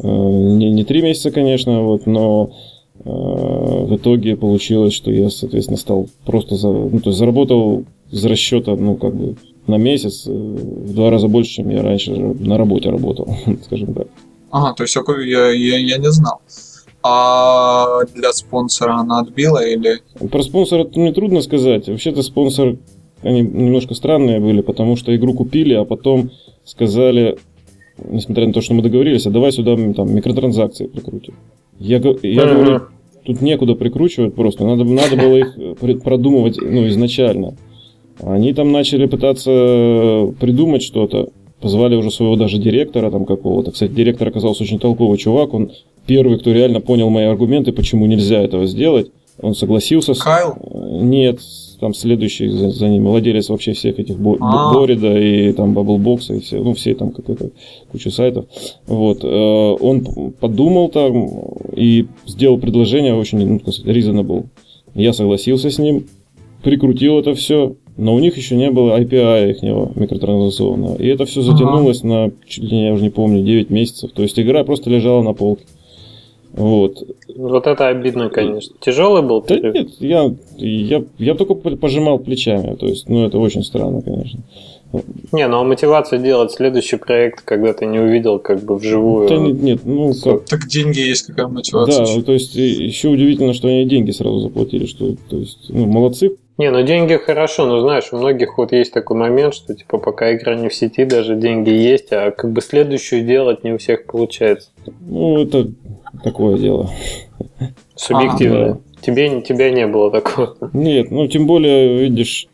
не 3 месяца, конечно, вот, но в итоге получилось, что я, соответственно, стал просто заработал из расчета, ну, как бы, на месяц в 2 раза больше, чем я раньше на работе работал, скажем так. Ага, то есть я не знал. А для спонсора она отбила или... Про спонсора мне трудно сказать. Вообще-то спонсор, они немножко странные были, потому что игру купили, а потом сказали, несмотря на то, что мы договорились, а давай сюда там микротранзакции прикрутим. Я говорю, тут некуда прикручивать просто, надо было их продумывать, ну, изначально. Они там начали пытаться придумать что-то. Позвали уже своего даже директора там какого-то. Кстати, директор оказался очень толковый чувак. Он первый, кто реально понял мои аргументы, почему нельзя этого сделать. Он согласился. Кайл? Нет, там следующий за ним. Владелец вообще всех этих Борида и там Bubble Box и все. Ну, все там какая-то куча сайтов. Вот. Он подумал там и сделал предложение очень, ну, так сказать, reasonable. Я согласился с ним. Прикрутил это все. Но у них еще не было IPI ихнего микротранзакционного. И это все затянулось на, чуть ли не, я уже не помню, 9 месяцев. То есть игра просто лежала на полке. Вот. Вот это обидно, конечно. Тяжелый был период? Да нет, я только пожимал плечами. То есть, ну, это очень странно, конечно. Не, ну а мотивация делать следующий проект, когда ты не увидел, как бы, вживую. Да нет, ну как... Так деньги есть, какая мотивация? Да, то есть еще удивительно, что они деньги сразу заплатили, что, то есть, ну, молодцы. Не, ну деньги хорошо, но знаешь, у многих вот есть такой момент, что типа пока игра не в сети, даже деньги есть, а как бы следующую делать не у всех получается. Ну, это такое дело. Субъективно. Да. Тебя не было такого? Нет, ну тем более, видишь,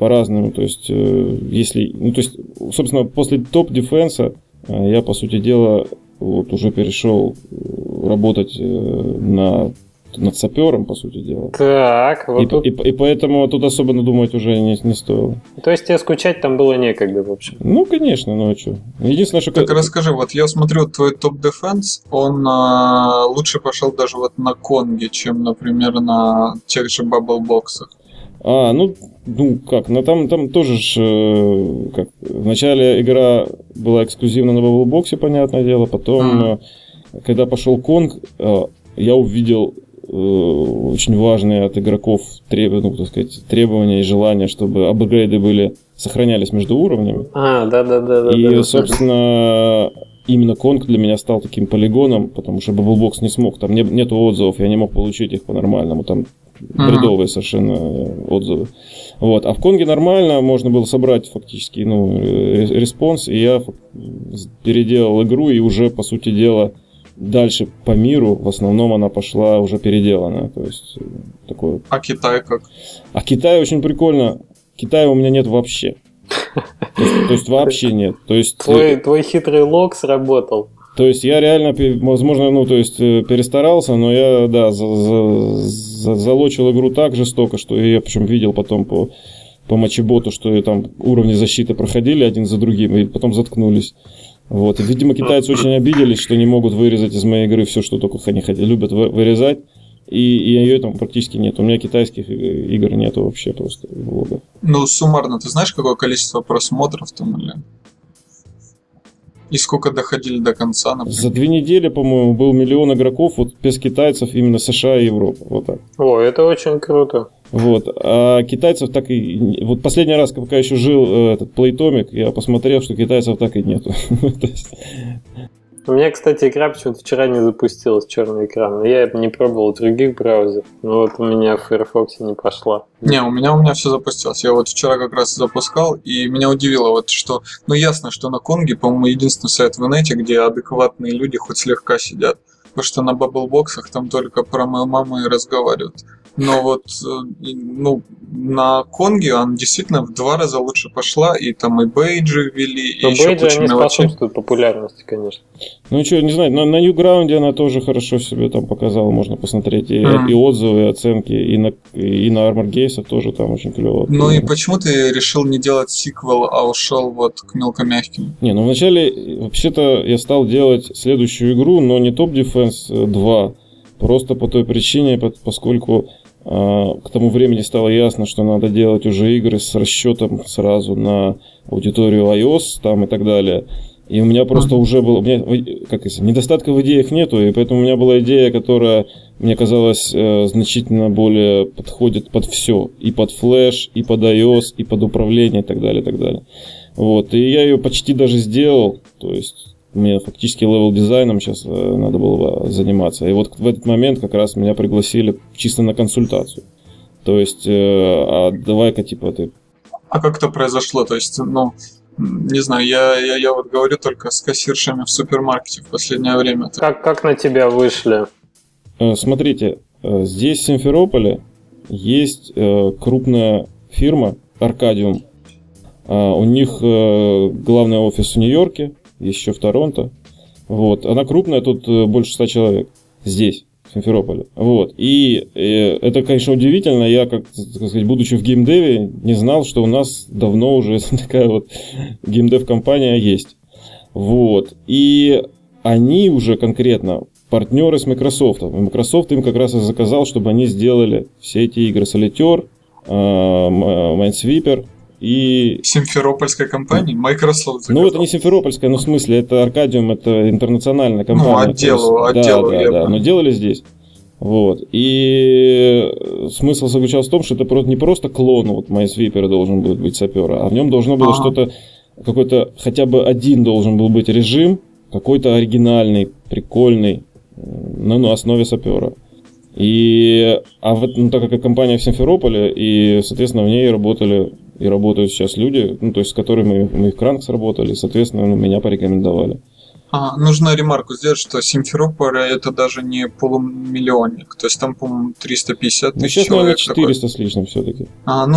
по-разному. То есть, если. Ну, то есть, собственно, после Top Defense я, по сути дела, вот уже перешел работать над сапером, по сути дела. Так, вот тут... и поэтому тут особенно думать уже не стоило. То есть тебе скучать там было некогда, в общем? Ну, конечно, ну а что? Единственное, что... Так расскажи, вот я смотрю, твой Top Defense, он лучше пошел даже вот на Конге, чем, например, на тех же Bubble Box'ах. А, ну как, но там тоже ж, как, вначале игра была эксклюзивна на Bubble Box'е, понятное дело, потом, когда пошел Kong, я увидел очень важные от игроков требования и желания, чтобы апгрейды сохранялись между уровнями. Да. И, собственно, именно Kong для меня стал таким полигоном, потому что Bubble Box не смог, там нет отзывов, я не мог получить их по-нормальному, там бредовые совершенно отзывы. Вот. А в Конге нормально, можно было собрать фактически респонс, и я переделал игру, и уже, по сути дела, дальше по миру в основном она пошла уже переделанная. То есть, такое... А Китай как? А Китай очень прикольно. Китая у меня нет вообще. То есть вообще нет. То есть, твой хитрый лог сработал. То есть я реально, возможно, перестарался, но я, да, залочил игру так жестоко, что я причем видел потом по матчеботу, что там уровни защиты проходили один за другим и потом заткнулись. Вот. И, видимо, китайцы очень обиделись, что не могут вырезать из моей игры все, что только они хотят, любят вырезать, и ее там практически нет. У меня китайских игр нету вообще просто в блогах. Ну, суммарно, ты знаешь, какое количество просмотров там или... И сколько доходили до конца, например? За 2 недели, по-моему, был 1 миллион игроков, вот без китайцев, именно США и Европа. Вот так. О, это очень круто. Вот. А китайцев так и... Вот последний раз, пока еще жил этот Playtomic, я посмотрел, что китайцев так и нету. У меня, кстати, игра почему-то вчера не запустилась, черный экран. Я не пробовал других браузеров, но вот у меня в Firefox не пошла. Не, у меня все запустилось. Я вот вчера как раз запускал, и меня удивило, вот что... Ну, ясно, что на Конге, по-моему, единственный сайт в инете, где адекватные люди хоть слегка сидят. Потому что на баблбоксах там только про мою маму и разговаривают. Но вот на Конге он действительно в 2 раза лучше пошла, и там и бейджи ввели, и еще куча мелочей. Бейджи способствуют популярности, конечно. Ну что, не знаю, на Ньюграунде она тоже хорошо себе там показала, можно посмотреть и отзывы, и оценки, и на Armor Games тоже там очень клево. Ну и почему ты решил не делать сиквел, а ушел вот к мелкомягким? Не, ну вначале вообще-то я стал делать следующую игру, но не Top Defense 2, просто по той причине, поскольку к тому времени стало ясно, что надо делать уже игры с расчетом сразу на аудиторию iOS там и так далее. И у меня просто уже было... недостатка в идеях нету, и поэтому у меня была идея, которая, мне казалось, значительно более подходит под все. И под флэш, и под iOS, и под управление, и так далее, и так далее. Вот. И я ее почти даже сделал, то есть... Мне фактически левел-дизайном сейчас надо было заниматься. И вот в этот момент как раз меня пригласили чисто на консультацию. То есть, давай-ка типа ты... А как это произошло? То есть, не знаю, я вот говорю только с кассиршами в супермаркете в последнее время. Как на тебя вышли? Смотрите, здесь в Симферополе есть крупная фирма Аркадиум. У них главный офис в Нью-Йорке. Еще в Торонто. Вот. Она крупная, тут больше 100 человек. Здесь, в Симферополе. Вот. И это, конечно, удивительно. Я, будучи в геймдеве, не знал, что у нас давно уже такая вот геймдев-компания есть. Вот. И они уже конкретно партнеры с Microsoft. Microsoft им как раз и заказал, чтобы они сделали все эти игры. Solitaire, Minesweeper. И... Симферопольская компания? Microsoft заказала. Ну, это не симферопольская, но в смысле, это Аркадиум, это интернациональная компания. Ну, отделу. Да, но делали здесь. Вот. И смысл заключался в том, что это не просто клон Minesweeper должен был быть сапера, а в нем должно было что-то, какой-то, хотя бы один должен был быть режим, какой-то оригинальный, прикольный, на основе сапера. А так как это компания в Симферополе, и, соответственно, в ней работали и работают сейчас люди, ну, то есть с которыми мы в Кранк сработали, и, соответственно, меня порекомендовали. Нужно ремарку сделать, что Симферополь — это даже не полумиллионник. То есть там, по-моему, 350 тысяч сейчас, человек. Сейчас, наверное, 400 такой. С лишним все-таки.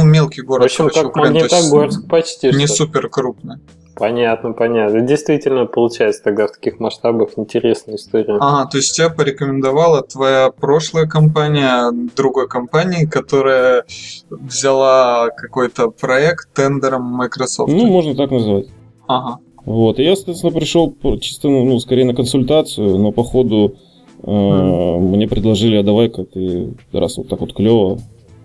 Мелкий город. В общем, как мне так город почти не супер крупный. Понятно. Действительно, получается тогда в таких масштабах интересная история. То есть тебя порекомендовала твоя прошлая компания другой компании, которая взяла какой-то проект тендером Microsoft. Можно так назвать. Вот, и я, соответственно, пришел чисто, скорее на консультацию, но по ходу мне предложили, давай-ка ты, раз вот так вот клево,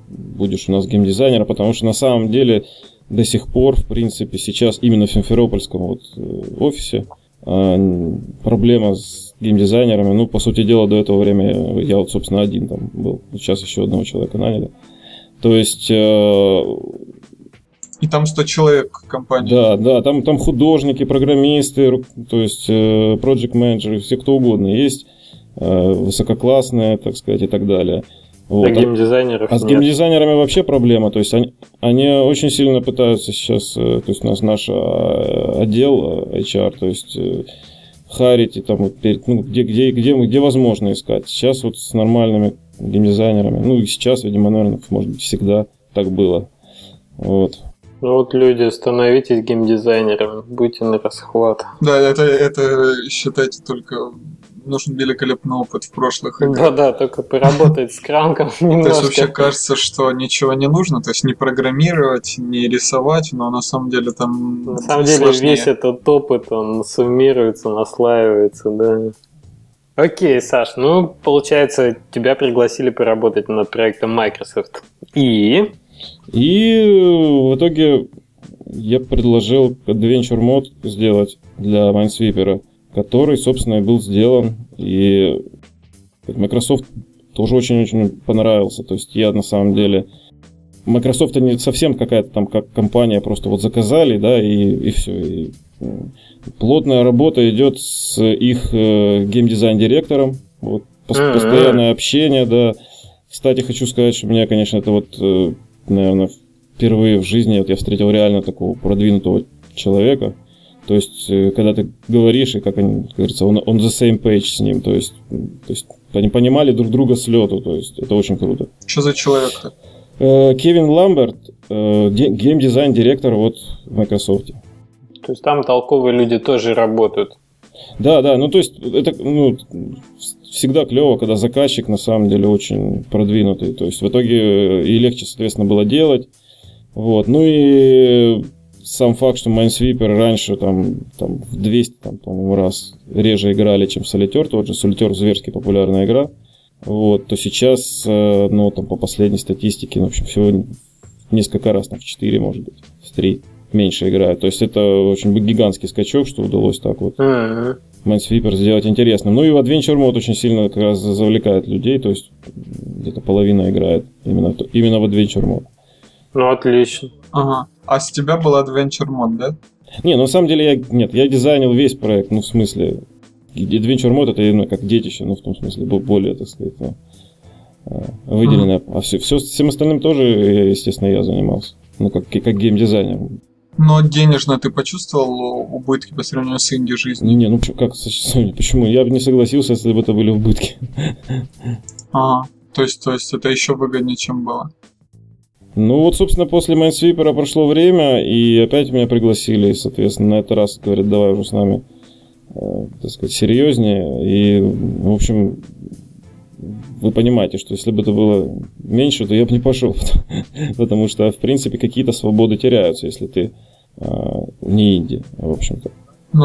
будешь у нас геймдизайнером, потому что на самом деле до сих пор, в принципе, сейчас именно в симферопольском офисе проблема с геймдизайнерами, по сути дела, до этого времени я собственно, один там был, сейчас еще одного человека наняли, то есть... И там 100 человек в компании. Да, там художники, программисты, то есть проджект-менеджеры, все кто угодно есть, высококлассные, так сказать, и так далее. Вот. Геймдизайнеров нет. С геймдизайнерами вообще проблема, то есть они очень сильно пытаются сейчас, то есть у нас наш отдел HR, то есть харить, и там, где возможно искать. Сейчас вот с нормальными геймдизайнерами, и сейчас, видимо, наверное, может быть, всегда так было. Вот. Люди, становитесь геймдизайнерами, будьте на расхват. Да, это считайте только нужен великолепный опыт в прошлых играх. Да, только поработать с кранком немножко. То есть вообще кажется, что ничего не нужно, то есть не программировать, не рисовать, но на самом деле там на самом деле сложнее. Весь этот опыт, он суммируется, наслаивается, да. Окей, Саш, получается, тебя пригласили поработать над проектом Microsoft. И в итоге я предложил Adventure Mode сделать для Minesweeper, который, собственно, и был сделан. И Microsoft тоже очень-очень понравился. То есть я на самом деле... Microsoft не совсем какая-то там как компания, просто заказали, да, и все. И плотная работа идет с их геймдизайн-директором. Постоянное общение, да. Кстати, хочу сказать, что меня, конечно, это наверное, впервые в жизни я встретил реально такого продвинутого человека. То есть, когда ты говоришь, и как говорится, он on the same page с ним. То есть они понимали друг друга с лету. То есть, это очень круто. Что за человек-то? Кевин Ламберт, геймдизайн-директор в Microsoft. То есть, там толковые люди тоже работают. Да, то есть, это, всегда клево, когда заказчик на самом деле очень продвинутый. То есть в итоге и легче, соответственно, было делать. И сам факт, что Minesweeper раньше там в 200 по-моему, раз реже играли, чем Solitaire. Тот же Solitaire зверски популярная игра. То сейчас, по последней статистике, в общем, всего несколько раз, в 4, может быть, в 3 меньше играют. То есть это очень гигантский скачок, что удалось так . Minesweeper сделать интересным. И в Adventure Mode очень сильно как раз завлекает людей, то есть где-то половина играет именно в Adventure Mode. Отлично. Ага. А с тебя был Adventure Mode, да? На самом деле я дизайнил весь проект, в смысле Adventure Mode это именно как детище, в том смысле более, так сказать, выделенное. А все, всем остальным тоже, естественно, я занимался, как геймдизайнер. Но денежно ты почувствовал убытки по сравнению с инди-жизнью? Почему? Я бы не согласился, если бы это были убытки. То есть это еще выгоднее, чем было? Собственно, после Minesweeper прошло время, и опять меня пригласили, и, соответственно, на этот раз говорят, давай уже с нами, так сказать, серьезнее. И, в общем, вы понимаете, что если бы это было меньше, то я бы не пошел, потому что, в принципе, какие-то свободы теряются, если ты не инди, в общем-то.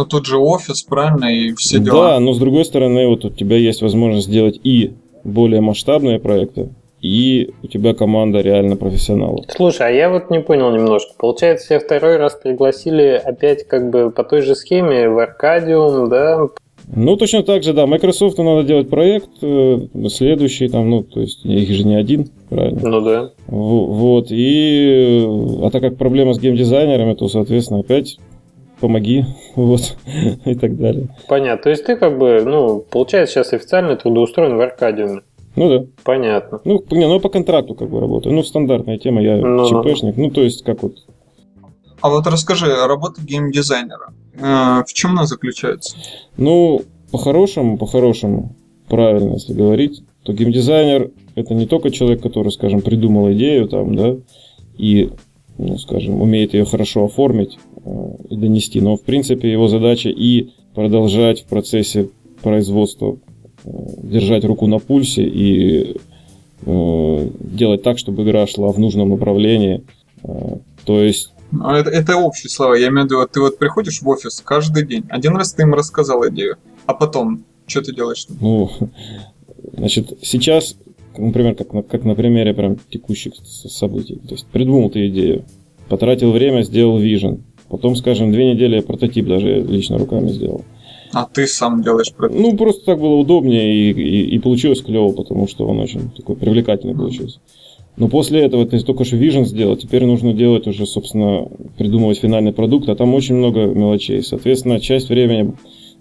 Тут же офис, правильно, и все дела. Да, но с другой стороны, у тебя есть возможность сделать и более масштабные проекты, и у тебя команда реально профессионалов. Слушай, а я не понял немножко. Получается, тебя второй раз пригласили опять по той же схеме в Аркадиум, да? Точно так же, да, Microsoft надо делать проект, следующий то есть их же не один, правильно? Да. А так как проблема с геймдизайнерами, то, соответственно, опять помоги, и так далее. Понятно, то есть ты получается сейчас официально трудоустроен в Аркадиуме. Ну да. Понятно. Ну, не, ну я по контракту как бы работаю. Ну, стандартная тема, я ЧПшник. Ну, то есть, как вот. А вот расскажи, работа геймдизайнера. В чем она заключается? Ну, по-хорошему, правильно, если говорить, то геймдизайнер это не только человек, который, скажем, придумал идею там, да, и, ну, скажем, умеет ее хорошо оформить и донести, но, в принципе, его задача и продолжать в процессе производства, держать руку на пульсе и делать так, чтобы игра шла в нужном направлении. То есть... Это общие слова. Я имею в виду, ты вот приходишь в офис каждый день. Один раз ты им рассказал идею, а потом что ты делаешь? Ну, значит, сейчас, например, как на примере прям текущих событий. То есть придумал ты идею, потратил время, сделал вижен. Потом, скажем, 2 недели я прототип даже лично руками сделал. А ты сам делаешь прототип? Ну, просто так было удобнее и получилось клево, потому что он очень такой привлекательный получился. Но после этого ты только что вижен сделал, теперь нужно делать уже, собственно, придумывать финальный продукт, а там очень много мелочей. Соответственно, часть времени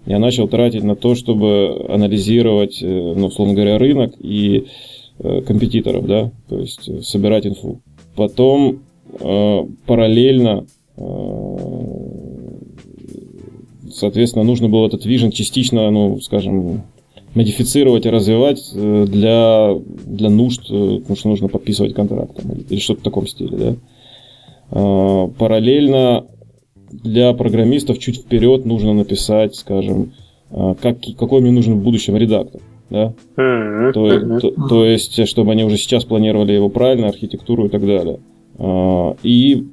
я начал тратить на то, чтобы анализировать, ну, условно говоря, рынок и компетиторов, да, то есть собирать инфу. Потом параллельно, соответственно, нужно было этот вижен частично, ну, скажем, модифицировать и развивать для нужд, потому что нужно подписывать контракт там, или что-то в таком стиле, да. Параллельно для программистов чуть вперед нужно написать, скажем, какой мне нужен в будущем редактор, да? То есть, чтобы они уже сейчас планировали его правильно, архитектуру и так далее. И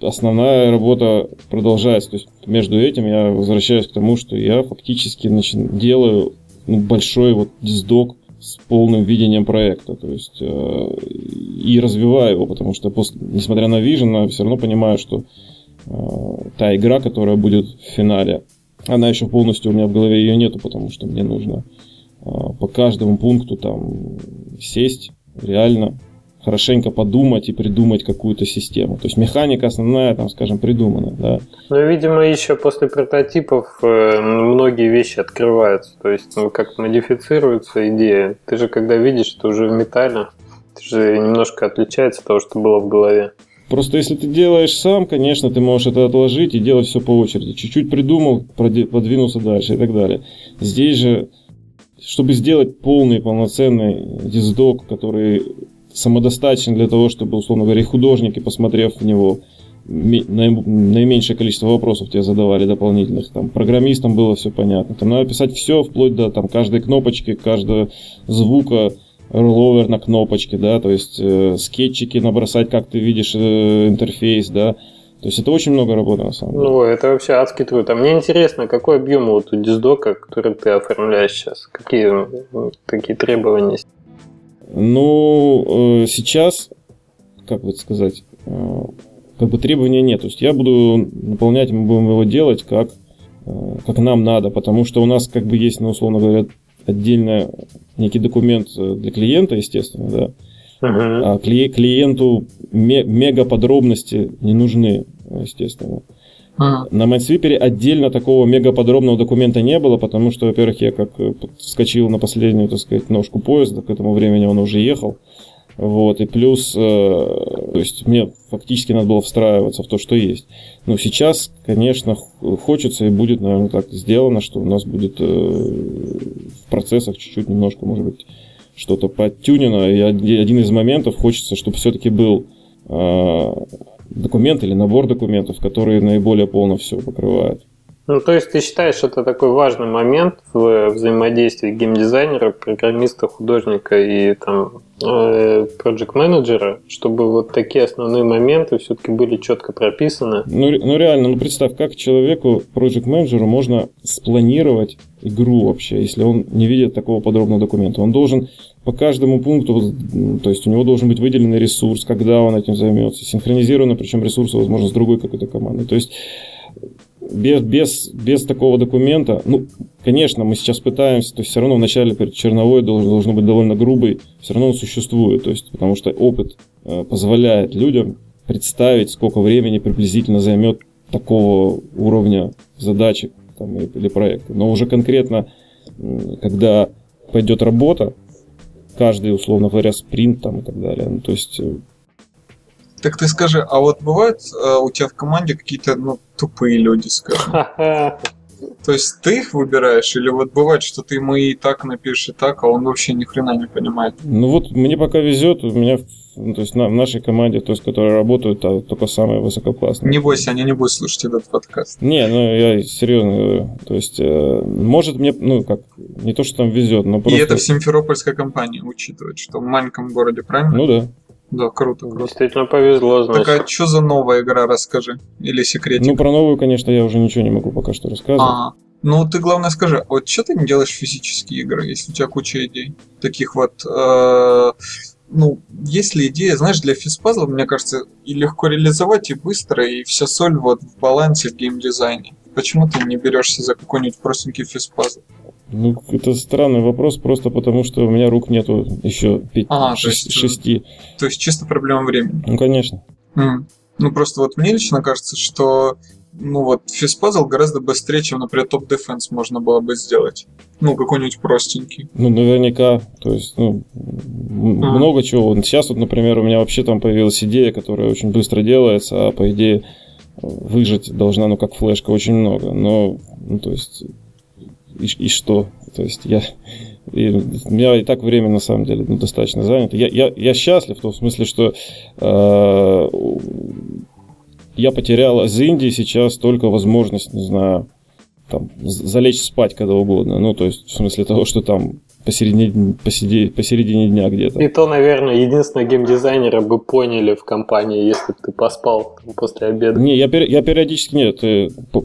основная работа продолжается. То есть между этим я возвращаюсь к тому, что я фактически делаю большой вот диздок с полным видением проекта, то есть и развиваю его, потому что несмотря на вижен, я все равно понимаю, что та игра, которая будет в финале, она еще полностью у меня в голове ее нету, потому что мне нужно по каждому пункту там сесть, реально хорошенько подумать и придумать какую-то систему. То есть механика основная, там, скажем, придумана, да. Ну, видимо, еще после прототипов многие вещи открываются, то есть ну, как модифицируется идея. Ты же, когда видишь это уже в металле, это же немножко отличается от того, что было в голове. Просто если ты делаешь сам, конечно, ты можешь это отложить и делать все по очереди. Чуть-чуть придумал, подвинулся дальше и так далее. Здесь же, чтобы сделать полный, полноценный диздок, который самодостаточен для того, чтобы, условно говоря, художники, посмотрев в него, наименьшее количество вопросов тебе задавали дополнительных. Там, программистам было все понятно. Там надо писать все, вплоть до там, каждой кнопочки, каждого звука, ролловер на кнопочке, да, то есть скетчики набросать, как ты видишь интерфейс, да, то есть это очень много работы на самом деле. Ну, это вообще адский труд. А мне интересно, какой объем вот у диздока, который ты оформляешь сейчас, какие требования? Ну, сейчас, как бы сказать, как бы требований нет, то есть я буду наполнять, мы будем его делать как нам надо, потому что у нас как бы есть, ну, условно говоря, отдельно некий документ для клиента, естественно, да. А клиенту мега подробности не нужны, естественно. На Minesweeper отдельно такого мега подробного документа не было, потому что, во-первых, я как подскочил на последнюю, так сказать, ножку поезда, к этому времени он уже ехал. Вот, и плюс, то есть мне фактически надо было встраиваться в то, что есть. Но сейчас, конечно, хочется и будет, наверное, так сделано, что у нас будет в процессах чуть-чуть немножко, может быть, что-то подтюнено. И один из моментов хочется, чтобы все-таки был документ или набор документов, которые наиболее полно все покрывают. Ну, то есть ты считаешь, это такой важный момент в взаимодействии геймдизайнера, программиста, художника и там проджект-менеджера, чтобы вот такие основные моменты все-таки были четко прописаны? Ну реально, ну представь, как человеку, проджект-менеджеру можно спланировать игру вообще, если он не видит такого подробного документа. Он должен по каждому пункту, то есть у него должен быть выделенный ресурс, когда он этим займется, синхронизировано, причем ресурсы, возможно, с другой какой-то командой. То есть без такого документа, ну, конечно, мы сейчас пытаемся, то есть все равно вначале черновой должен быть довольно грубый, все равно он существует, то есть, потому что опыт позволяет людям представить, сколько времени приблизительно займет такого уровня задачи там, или проекта. Но уже конкретно, когда пойдет работа, каждый, условно говоря, спринт там и так далее. Ну, то есть... Так ты скажи, а вот бывают у тебя в команде какие-то, ну, тупые люди, скажем? То есть ты их выбираешь, или вот бывает, что ты ему и так напишешь, и так, а он вообще ни хрена не понимает? Ну вот мне пока везет, у меня, то есть в нашей команде, то есть, которые работают, а только самые высококлассные. Не бойся, они не будут слушать этот подкаст. Не, ну я серьезно говорю, то есть может мне, ну как, не то, что там везет, но просто... И это в симферопольской компании, учитывая, что в маленьком городе, правильно? Ну да. Да, круто, круто. Действительно повезло, значит. Так а что за новая игра, расскажи? Или секретик? Ну, про новую, конечно, я уже ничего не могу пока что рассказывать. А, ну ты, главное, скажи, вот что ты не делаешь физические игры, если у тебя куча идей? Таких вот, ну, есть ли идея, знаешь, для физпазла, мне кажется, и легко реализовать, и быстро, и вся соль вот в балансе, в геймдизайне. Почему ты не берешься за какой-нибудь простенький физпазл? Ну, это странный вопрос, просто потому что у меня рук нету еще 5-6. То есть чисто проблема времени. Ну, конечно. Ну, просто вот мне лично кажется, что ну вот физпазл гораздо быстрее, чем, например, Top Defense можно было бы сделать. Ну, какой-нибудь простенький. Ну, наверняка. То есть, ну, много чего. Сейчас вот, например, у меня вообще там появилась идея, которая очень быстро делается, а по идее выжить должна, ну, как флешка, очень много. Но, ну, то есть... И что? То есть у меня и так время на самом деле достаточно занято. Я счастлив в том смысле, что я потерял из Индии сейчас только возможность, не знаю, там, залечь спать когда угодно. Ну, то есть в смысле того, что там посередине дня где-то. И то, наверное, единственное, геймдизайнера бы поняли в компании, если бы ты поспал после обеда. Не, я периодически,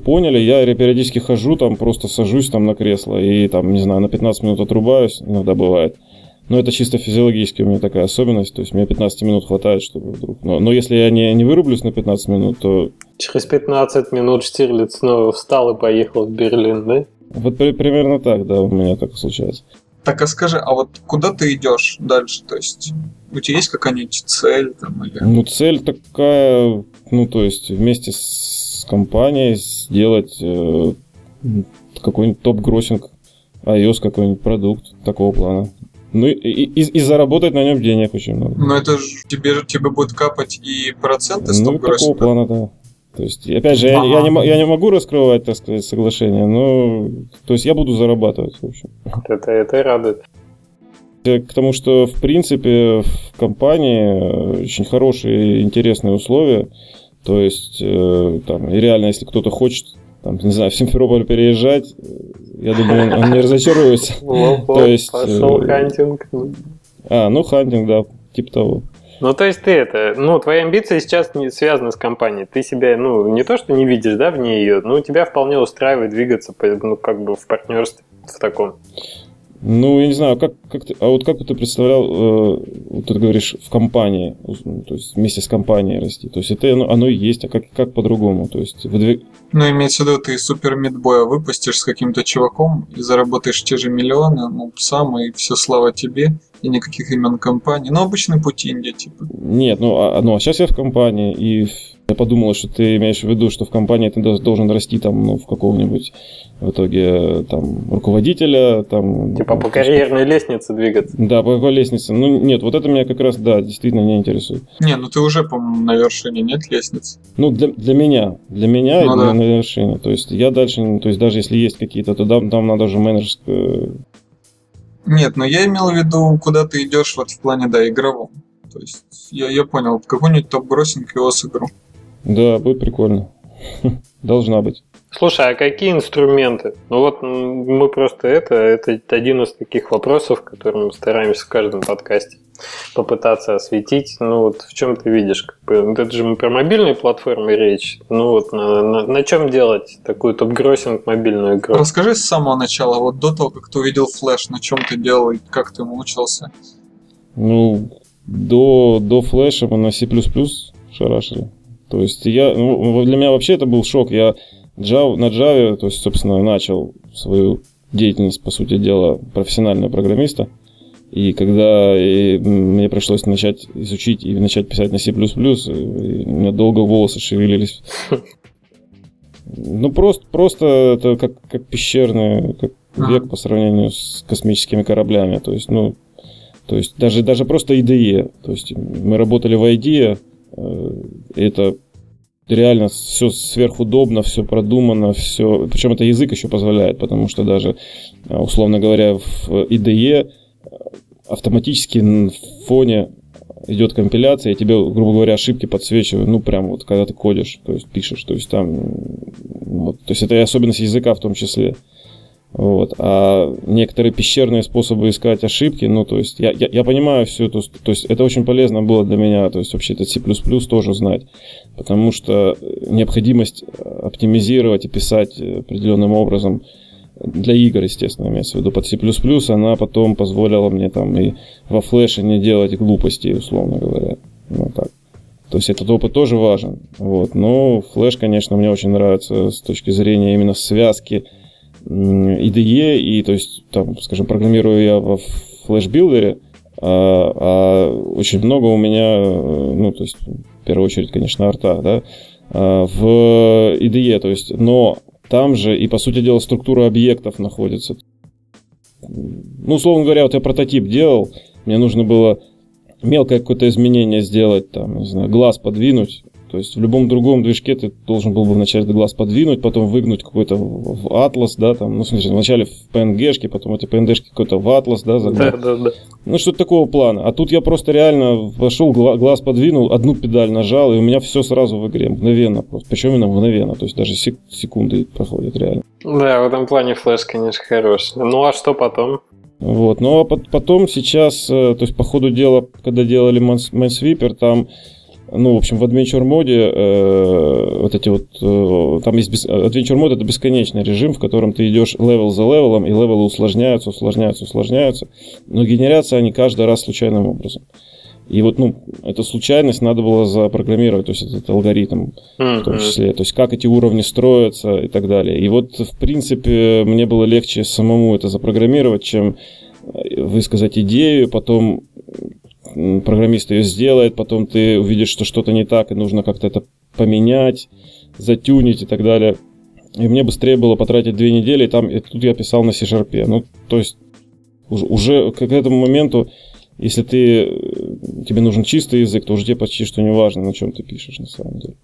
поняли, я периодически хожу, там просто сажусь там на кресло и там, не знаю, на 15 минут отрубаюсь, иногда бывает. Но это чисто физиологически у меня такая особенность, то есть мне 15 минут хватает, чтобы вдруг... Но если я не вырублюсь на 15 минут, то... Через 15 минут Штирлиц снова встал и поехал в Берлин, да? Вот примерно так, да, у меня так случается. Так, а скажи, а вот куда ты идешь дальше? То есть у тебя есть какая-нибудь цель там или... Ну, цель такая, ну, то есть вместе с компанией сделать какой-нибудь топ-гроссинг, iOS какой-нибудь продукт такого плана. Ну, и заработать на нем денег очень много. Но это же тебе будет капать и проценты с топ-гроссинга? Ну, такого плана, да. То есть, опять же, я не могу раскрывать, так сказать, соглашение, но то есть я буду зарабатывать, в общем. Это и радует. К тому, что, в принципе, в компании очень хорошие и интересные условия. То есть, там, и реально, если кто-то хочет, там, не знаю, в Симферополь переезжать, я думаю, он не разочаруется. То есть пошел хантинг. А, ну хантинг, да, типа того. Ну, то есть ты твои амбиции сейчас не связаны с компанией. Ты себя, ну, не то, что не видишь, да, вне ее, но тебя вполне устраивает двигаться, ну, как бы в партнерстве в таком. Ну, я не знаю, как ты, а вот как бы ты представлял, вот ты говоришь, в компании, то есть вместе с компанией расти. То есть это оно и есть, а как по-другому? То есть Ну, имеется в виду, ты супер мидбоя выпустишь с каким-то чуваком и заработаешь те же миллионы, ну, сам, и все слава тебе. И никаких имен компании. Ну, обычный путь Индии, типа. Нет, ну, а сейчас я в компании, и я подумал, что ты имеешь в виду, что в компании ты должен расти там, ну, в какого-нибудь, в итоге, там, руководителя, там... Типа по карьерной лестнице двигаться. Да, по какой лестнице. Ну, нет, вот это меня как раз, да, действительно не интересует. Не, ну ты уже, по-моему, на вершине, нет, лестницы? Ну, для меня ну, и да. На вершине. То есть я дальше, то есть даже если есть какие-то, то там надо уже менеджерскую... Нет, но я имел в виду, куда ты идешь вот в плане, да, игровом. То есть я понял, какой-нибудь топ-гроссинг iOS игру. Да, будет прикольно. Должна быть. Слушай, а какие инструменты? Ну вот мы просто это один из таких вопросов, которые мы стараемся в каждом подкасте попытаться осветить. Ну вот в чем ты видишь? Как бы, это же мы про мобильные платформы речь. Ну вот на чем делать такую топ-гроссинг мобильную игру? Расскажи с самого начала, вот до того, как ты увидел Flash, на чем ты делал и как ты ему учился? Ну, до Flash мы на C++ шарашили. То есть для меня вообще это был шок. Я на Java, то есть, собственно, начал свою деятельность, по сути дела, профессионального программиста. И когда мне пришлось начать изучить и начать писать на C++, у меня долго волосы шевелились. Ну, просто это как пещерный век по сравнению с космическими кораблями. То есть, ну, То есть даже просто IDE. То есть мы работали в IDE, это реально все сверхудобно, все продумано, все. Причем это язык еще позволяет, потому что даже, условно говоря, в IDE автоматически в фоне идет компиляция, и тебе, грубо говоря, ошибки подсвечивают, ну, прям вот, когда ты кодишь, то есть пишешь, то есть там, вот, то есть это и особенность языка в том числе, вот, а некоторые пещерные способы искать ошибки, ну, то есть я понимаю все это, то есть это очень полезно было для меня, то есть вообще это C++ тоже знать, потому что необходимость оптимизировать и писать определенным образом для игр, естественно, имеется в виду, под C++, она потом позволила мне там и во флеше не делать глупостей, условно говоря. Ну, так. То есть этот опыт тоже важен. Вот. Но флеш, конечно, мне очень нравится с точки зрения именно связки IDE, и, то есть, там, скажем, программирую я во флеш-билдере, а очень много у меня, ну, то есть, в первую очередь, конечно, арта, да, в IDE, то есть, но там же и, по сути дела, структура объектов находится. Ну, условно говоря, вот я прототип делал, мне нужно было мелкое какое-то изменение сделать, там, не знаю, глаз подвинуть. То есть в любом другом движке ты должен был бы вначале глаз подвинуть, потом выгнуть какой-то в атлас, да, там, ну, смотрите, вначале в PNG-шке, потом эти PNG-шки какой-то в атлас, да, загнать. Да. Ну, что-то такого плана. А тут я просто реально пошел, глаз подвинул, одну педаль нажал, и у меня все сразу в игре, мгновенно просто. Причем именно мгновенно, то есть даже секунды проходят реально. Да, в этом плане флеш, конечно, хорош. Ну, а что потом? Вот, ну, а потом сейчас, то есть по ходу дела, когда делали Minesweeper, там... Ну, в общем, в Adventure Mode вот эти вот... там есть... Adventure Mode — это бесконечный режим, в котором ты идешь левел за левелом, и левелы усложняются. Но генерятся они каждый раз случайным образом. И вот, ну, эту случайность надо было запрограммировать, то есть этот алгоритм в том числе. То есть как эти уровни строятся и так далее. И вот, в принципе, мне было легче самому это запрограммировать, чем высказать идею, потом... программист ее сделает, потом ты увидишь, что что-то не так, и нужно как-то это поменять, затюнить и так далее. И мне быстрее было потратить 2 недели, и тут я писал на C-Sharp. Ну, то есть, уже к этому моменту, если тебе нужен чистый язык, то уже тебе почти что не важно, на чем ты пишешь на самом деле.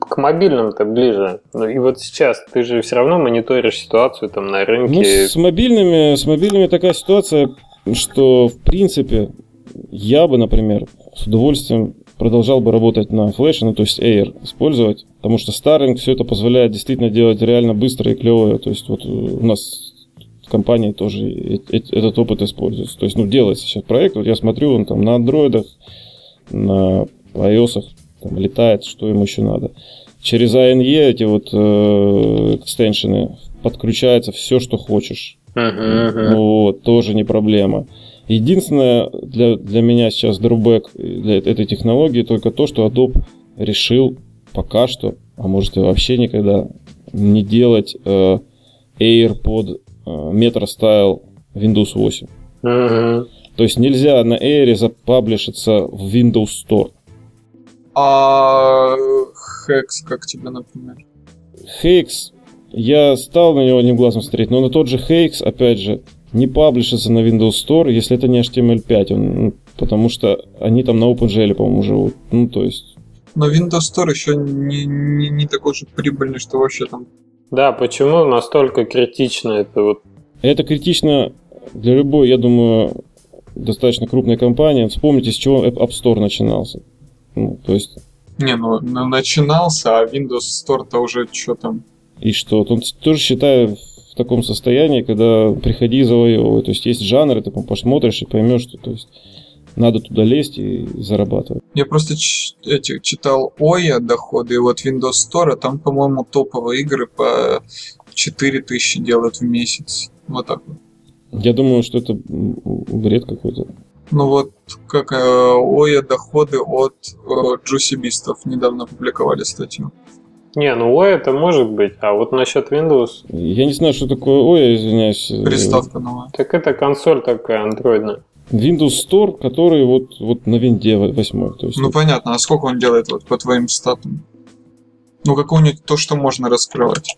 К мобильным-то ближе. Ну, и вот сейчас ты же все равно мониторишь ситуацию там на рынке. Ну, с мобильными такая ситуация... что, в принципе, я бы, например, с удовольствием продолжал бы работать на флеше, ну, то есть Air использовать, потому что Starling все это позволяет действительно делать реально быстро и клево, то есть вот у нас в компании тоже этот опыт используется, то есть, ну, делается сейчас проект, вот я смотрю, он там на андроидах, на iOS там летает, что им еще надо. Через ANE эти вот экстеншены подключается все, что хочешь. Вот, тоже не проблема. Единственное для меня сейчас дробэк для этой технологии только то, что Adobe решил пока что, а может и вообще никогда, не делать Air под Metro Style Windows 8. То есть нельзя на Air запаблишиться в Windows Store. А Hex как тебе, например? Hex... Я стал на него одним глазом смотреть, но на тот же Hex, опять же, не паблишится на Windows Store, если это не HTML5, потому что они там на OpenGL, по-моему, живут, ну, то есть... Но Windows Store еще не такой же прибыльный, что вообще там... Да, почему настолько критично это вот? Это критично для любой, я думаю, достаточно крупной компании. Вспомните, с чего App Store начинался, ну, то есть... Не, ну, начинался, а Windows Store-то уже что там... И что? Он тоже, считаю, в таком состоянии, когда приходи и завоевывай. То есть есть жанр, и ты посмотришь и поймешь, что, то есть, надо туда лезть и зарабатывать. Я просто читал Ouya доходы, и вот Windows Store, там, по-моему, топовые игры по 4000 делают в месяц. Вот так вот. Я думаю, что это бред какой-то. Ну вот, как Ouya доходы от джусибистов недавно публиковали статью. Не, ну Ouya это может быть, а вот насчет Windows... Я не знаю, что такое Ouya, извиняюсь. Приставка новая. Так это консоль такая, андроидная. Windows Store, который вот на Винде 8. То есть, ну, понятно, а сколько он делает вот по твоим статам? Ну, какую-нибудь то, что можно раскрывать.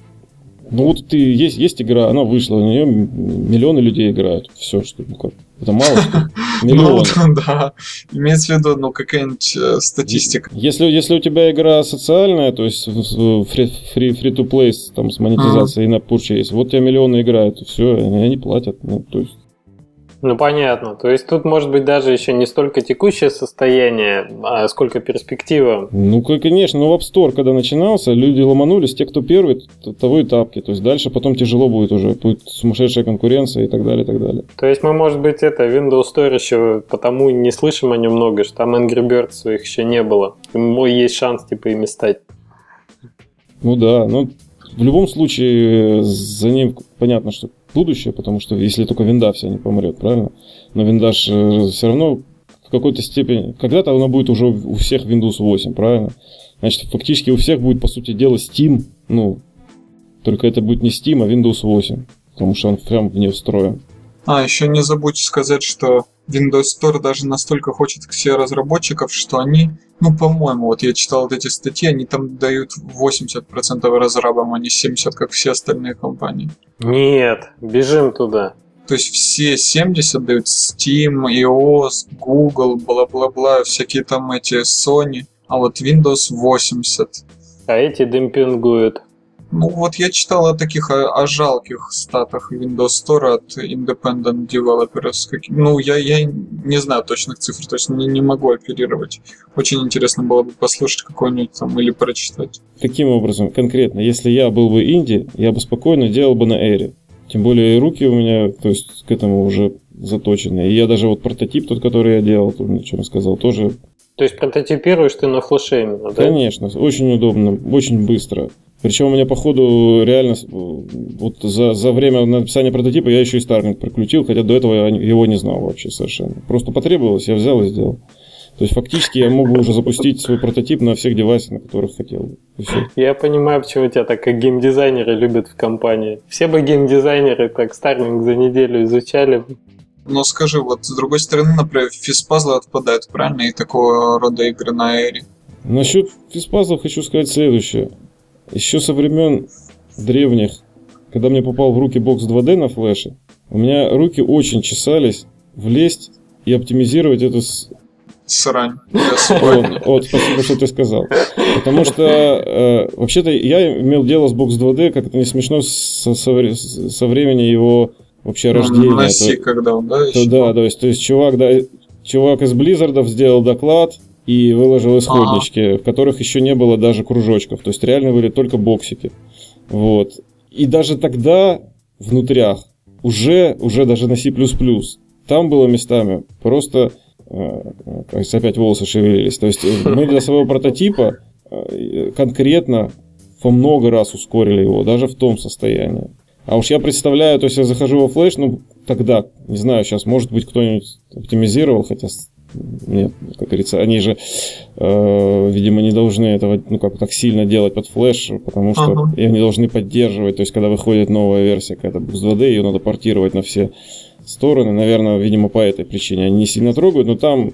Ну вот ты есть игра, она вышла, на нее миллионы людей играют. Все, что это мало что. Миллионы. Ну да, имеется в виду, ну какая-нибудь статистика. Если у тебя игра социальная, то есть free-to-play там, с монетизацией на пурче есть, вот у тебя миллионы играют, все, они платят. Ну, то есть... ну понятно, то есть тут может быть даже еще не столько текущее состояние, а сколько перспектива. Ну конечно, но в App Store, когда начинался, люди ломанулись, те, кто первый, того и тапки. То есть дальше потом тяжело будет уже, будет сумасшедшая конкуренция и так далее, и так далее. То есть мы, может быть, это Windows Store еще потому не слышим о нем много, что там Angry Birds своих еще не было. Есть шанс типа ими стать. Ну да, но в любом случае за ним понятно, что будущее, потому что если только винда вся не помрет, правильно? Но винда же все равно в какой-то степени... Когда-то она будет уже у всех Windows 8, правильно? Значит, фактически у всех будет, по сути дела, Steam. Ну, только это будет не Steam, а Windows 8. Потому что он прям в нее встроен. А, еще не забудьте сказать, что Windows Store даже настолько хочет к себе разработчиков, что они... Ну, по-моему, вот я читал вот эти статьи, они там дают 80% разрабам, а не 70%, как все остальные компании. Нет, бежим туда. То есть все 70 дают Steam, iOS, Google, бла-бла-бла, всякие там эти Sony, а вот Windows 80. А эти демпингуют. Ну вот я читал о таких, о жалких статах Windows Store от Independent Developers. Ну я не знаю точных цифр, точно не могу оперировать. Очень интересно было бы послушать какой-нибудь там или прочитать. Таким образом, конкретно, если я был бы инди, я бы спокойно делал бы на Эре. Тем более руки у меня, то есть к этому уже заточены. И я даже вот прототип тот, который я делал, о чем сказал, тоже... То есть прототипируешь ты на флеше именно, да? Конечно, очень удобно, очень быстро. Причем у меня, походу, реально вот за время написания прототипа я еще и Starling прокрутил, хотя до этого я его не знал вообще совершенно. Просто потребовалось, я взял и сделал. То есть фактически я мог бы уже запустить свой прототип на всех девайсах, на которых хотел бы. Я понимаю, почему тебя так как геймдизайнеры любят в компании. Все бы геймдизайнеры так Starling за неделю изучали. Но скажи, вот с другой стороны, например, физпазлы отпадают, правильно? И такого рода игры на Эре. Насчет физпазлов хочу сказать следующее. Еще со времен древних, когда мне попал в руки Box 2D на флеше, у меня руки очень чесались влезть и оптимизировать эту срань. Вот, спасибо, что ты сказал. Потому что, вообще-то, я имел дело с Box 2D, как это не смешно, со времени его вообще рождения. Наси, когда он, да? Да, то есть чувак из Близзардов сделал доклад и выложил исходнички, в которых еще не было даже кружочков. То есть реально были только боксики. Вот. И даже тогда, внутрях, уже даже на C++, там было местами просто... опять волосы шевелились. То есть мы для своего прототипа конкретно во много раз ускорили его, даже в том состоянии. А уж я представляю, то есть я захожу во флеш, ну тогда, не знаю, сейчас, может быть, кто-нибудь оптимизировал, хотя... Нет, как говорится, они же, видимо, не должны этого, ну как так сильно делать под флеш, потому что ее не должны поддерживать. То есть, когда выходит новая версия какая-то Box 2D, ее надо портировать на все стороны. Наверное, видимо, по этой причине они не сильно трогают, но там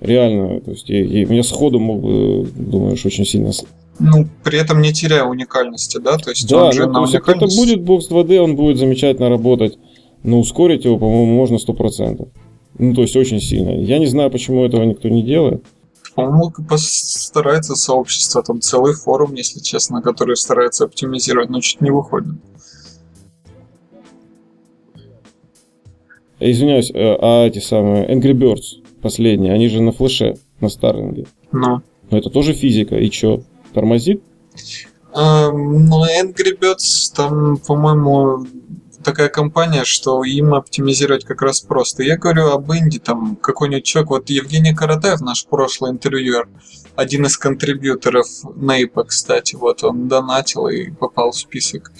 реально, то есть, и меня сходу мог бы, думаешь, очень сильно. Ну, при этом не теряя уникальности, да? То есть, да, он же на уникальность. Это будет Box 2D, он будет замечательно работать, но ускорить его, по-моему, можно 100%. Ну, то есть очень сильно. Я не знаю, почему этого никто не делает. По-моему, постарается сообщество. Там целый форум, если честно, который старается оптимизировать, но чуть не выходит. Извиняюсь, а эти самые Angry Birds последние, они же на флеше, на Starling'е. Но это тоже физика. И чё, тормозит? Ну, Angry Birds, там, по-моему... такая компания, что им оптимизировать как раз просто. Я говорю об инди, там какой-нибудь человек, вот Евгений Каратаев, наш прошлый интервьюер, один из контрибьюторов Нейпа, кстати, вот он донатил и попал в список.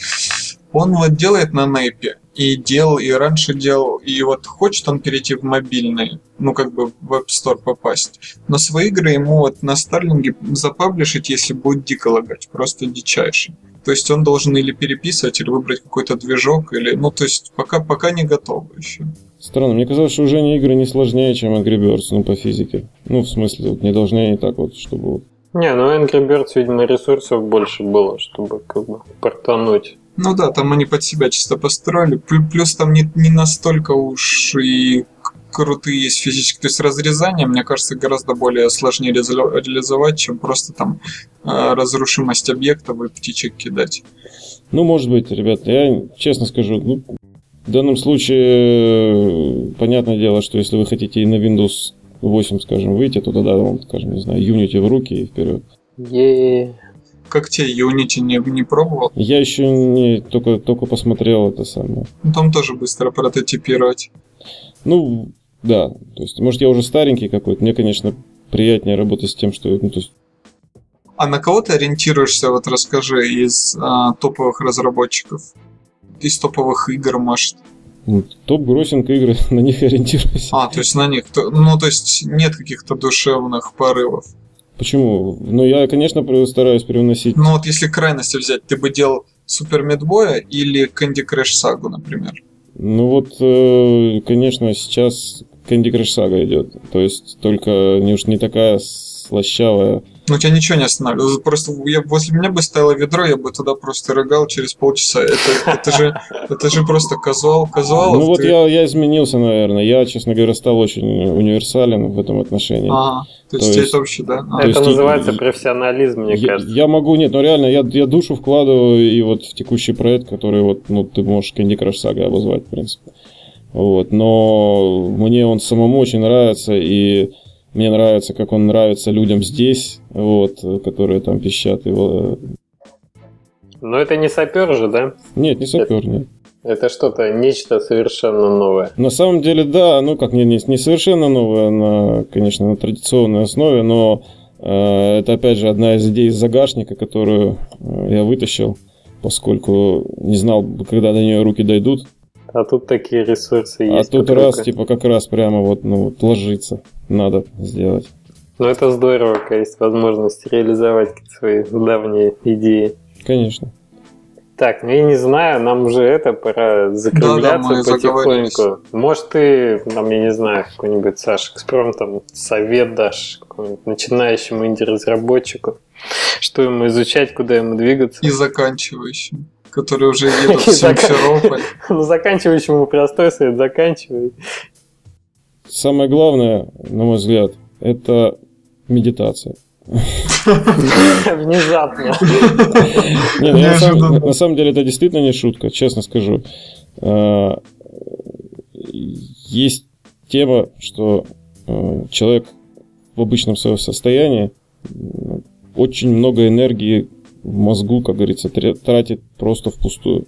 Он вот делает на Нейпе, и делал, и раньше делал, и вот хочет он перейти в мобильный, ну как бы в App Store попасть. Но свои игры ему вот на Старлинге запаблишить, если будет дико лагать, просто дичайше. То есть он должен или переписывать, или выбрать какой-то движок, или... Ну, то есть пока не готовы еще. Странно, мне казалось, что уже игры не сложнее, чем Angry Birds, ну, по физике. Ну, в смысле, вот не должны они так вот, чтобы... Не, ну Angry Birds, видимо, ресурсов больше было, чтобы как бы портануть. Ну да, там они под себя чисто построили, плюс там не настолько уж и крутые есть физически, то есть разрезание, мне кажется, гораздо более сложнее реализовать, чем просто там разрушимость объектов и птичек кидать. Ну, может быть, ребята, я честно скажу, ну, в данном случае, понятное дело, что если вы хотите и на Windows 8, скажем, выйти, то тогда вам, скажем, не знаю, Unity в руки и вперед. Yeah. Как тебе Unity не пробовал? Я еще не только посмотрел это самое. Ну, там тоже быстро прототипировать. Ну, да. То есть, может, я уже старенький какой-то. Мне, конечно, приятнее работать с тем, что... Ну, то есть... А на кого ты ориентируешься, вот расскажи, из топовых разработчиков? Из топовых игр, может? Ну, топ-гроссинг игры, на них ориентируюсь. А, то есть на них. Ну, то есть нет каких-то душевных порывов. Почему? Ну, я, конечно, стараюсь привносить... Ну, вот если крайности взять, ты бы делал Супер Мидбоя или Candy Crush Saga, например? Ну, вот, конечно, сейчас Candy Crush Saga идет. То есть, только не такая слащавая... Ну, тебя ничего не останавливало. Просто возле меня бы стояло ведро, я бы туда просто рыгал через полчаса. Это же просто казуал. Ну, вот я изменился, наверное. Я, честно говоря, стал очень универсален в этом отношении. А, то есть это вообще, да? Это называется профессионализм, мне кажется. Я могу, реально, я душу вкладываю и вот в текущий проект, который вот, ну, ты можешь Candy Crush Saga обозвать, в принципе. Вот, но мне он самому очень нравится, и... Мне нравится, как он нравится людям здесь, вот, которые там пищат его. Но это не сапер же, да? Нет, не сапер, нет. Это что-то, нечто совершенно новое. На самом деле, да, ну как, не совершенно новое, конечно, на традиционной основе, но это, опять же, одна из идей из загашника, которую я вытащил, поскольку не знал, когда до нее руки дойдут. А тут такие ресурсы есть. А тут раз, типа, как раз прямо вот, ну, вот ложиться надо сделать. Ну, это здорово, когда есть возможность реализовать свои давние идеи. Конечно. Так, ну я не знаю, нам уже пора закругляться потихоньку. Может, ты, нам, я не знаю, какой-нибудь, Саша, экспромтом совет дашь какому-нибудь начинающему инди-разработчику, что ему изучать, куда ему двигаться. И заканчивающему, которые уже едут в Симферополь. Ну, заканчивающему простой совет, заканчивай. Самое главное, на мой взгляд, это медитация. Внезапно. На самом деле, это действительно не шутка, честно скажу. Есть тема, что человек в обычном своем состоянии очень много энергии в мозгу, как говорится, тратит просто впустую.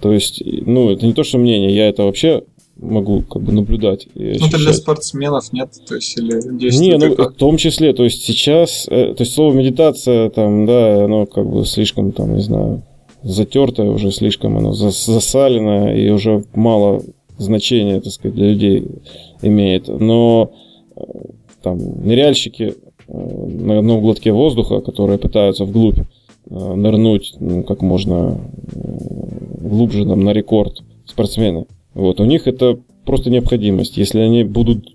То есть, ну, это не то, что мнение, я это вообще могу как бы наблюдать. Ну, это для спортсменов, нет? То есть, или действительно. Не, ну, в том числе, то есть сейчас, то есть слово медитация, там, да, оно как бы слишком, там, не знаю, затертое уже, слишком оно засаленное и уже мало значения, так сказать, для людей имеет. Но там ныряльщики на одном глотке воздуха, которые пытаются вглубь нырнуть, ну, как можно глубже, там, на рекорд спортсмены. Вот, у них это просто необходимость. Если они будут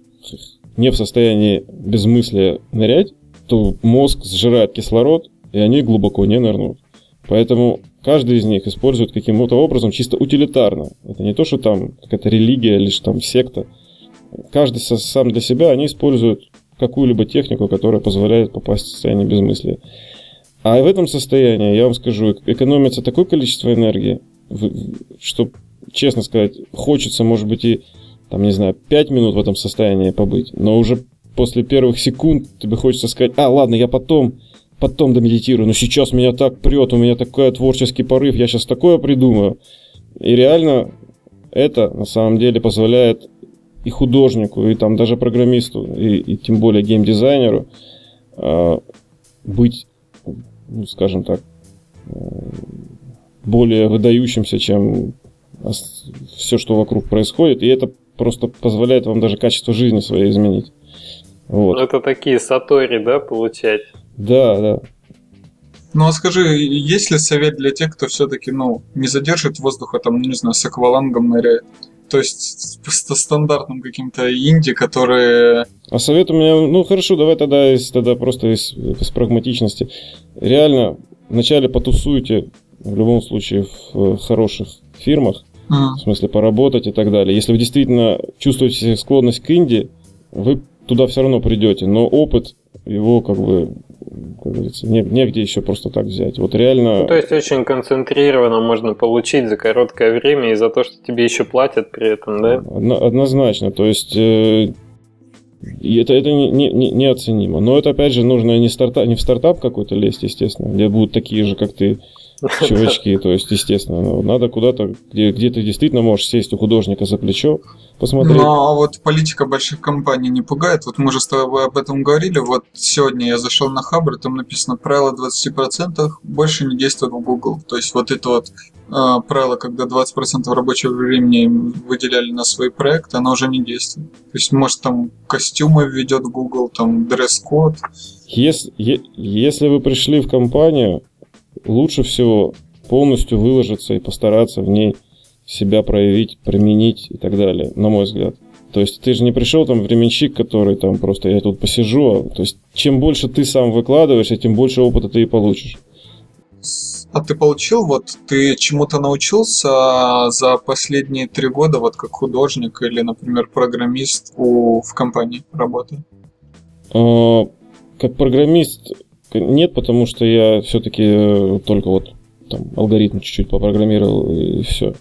не в состоянии без мысли нырять, то мозг сжирает кислород, и они глубоко не нырнут. Поэтому каждый из них использует каким-то образом чисто утилитарно. Это не то, что там какая-то религия, лишь там секта. Каждый сам для себя, они используют какую-либо технику, которая позволяет попасть в состояние безмыслия. А в этом состоянии, я вам скажу, экономится такое количество энергии, что, честно сказать, хочется, может быть, и, там, не знаю, 5 минут в этом состоянии побыть, но уже после первых секунд тебе хочется сказать: а, ладно, я потом домедитирую, но сейчас меня так прет, у меня такой творческий порыв, я сейчас такое придумаю. И реально это, на самом деле, позволяет и художнику, и там даже программисту, и тем более геймдизайнеру быть, ну, скажем так, более выдающимся, чем все, что вокруг происходит, и это просто позволяет вам даже качество жизни своей изменить. Вот. Это такие сатори, да, получать? Да, да. Ну, а скажи, есть ли совет для тех, кто все-таки, ну, не задержит воздуха, там, не знаю, с аквалангом ныряет? То есть просто стандартным каким-то инди, которые... А совет у меня... Ну, хорошо, давай тогда просто из прагматичности. Реально, вначале потусуйте в любом случае в хороших фирмах, в смысле поработать и так далее. Если вы действительно чувствуете склонность к инди, вы туда все равно придете, но опыт его, как говорится, негде еще просто так взять. Вот реально... Ну, то есть очень концентрированно можно получить за короткое время и за то, что тебе еще платят при этом, да? Однозначно, то есть... это неоценимо. Но это, опять же, нужно не в стартап какой-то лезть, естественно, где будут такие же, как ты, чувачки. То есть, естественно, надо куда-то, где ты действительно можешь сесть у художника за плечо, посмотреть. Ну, а вот политика больших компаний не пугает? Вот мы же с тобой об этом говорили. Вот сегодня я зашел на Хабр, там написано правило 20% больше не действует в Google. То есть вот это вот правило, когда 20% рабочего времени выделяли на свой проект, оно уже не действует. То есть, может, там костюмы введет Google, там дресс-код. Если вы пришли в компанию, лучше всего полностью выложиться и постараться в ней себя проявить, применить и так далее, на мой взгляд. То есть ты же не пришел там временщик, который там просто я тут посижу. То есть чем больше ты сам выкладываешься, тем больше опыта ты и получишь. А ты получил, вот ты чему-то научился за последние 3 года, вот как художник или, например, программист в компании работы? Как программист нет, потому что я все-таки только вот там алгоритм чуть-чуть попрограммировал и все.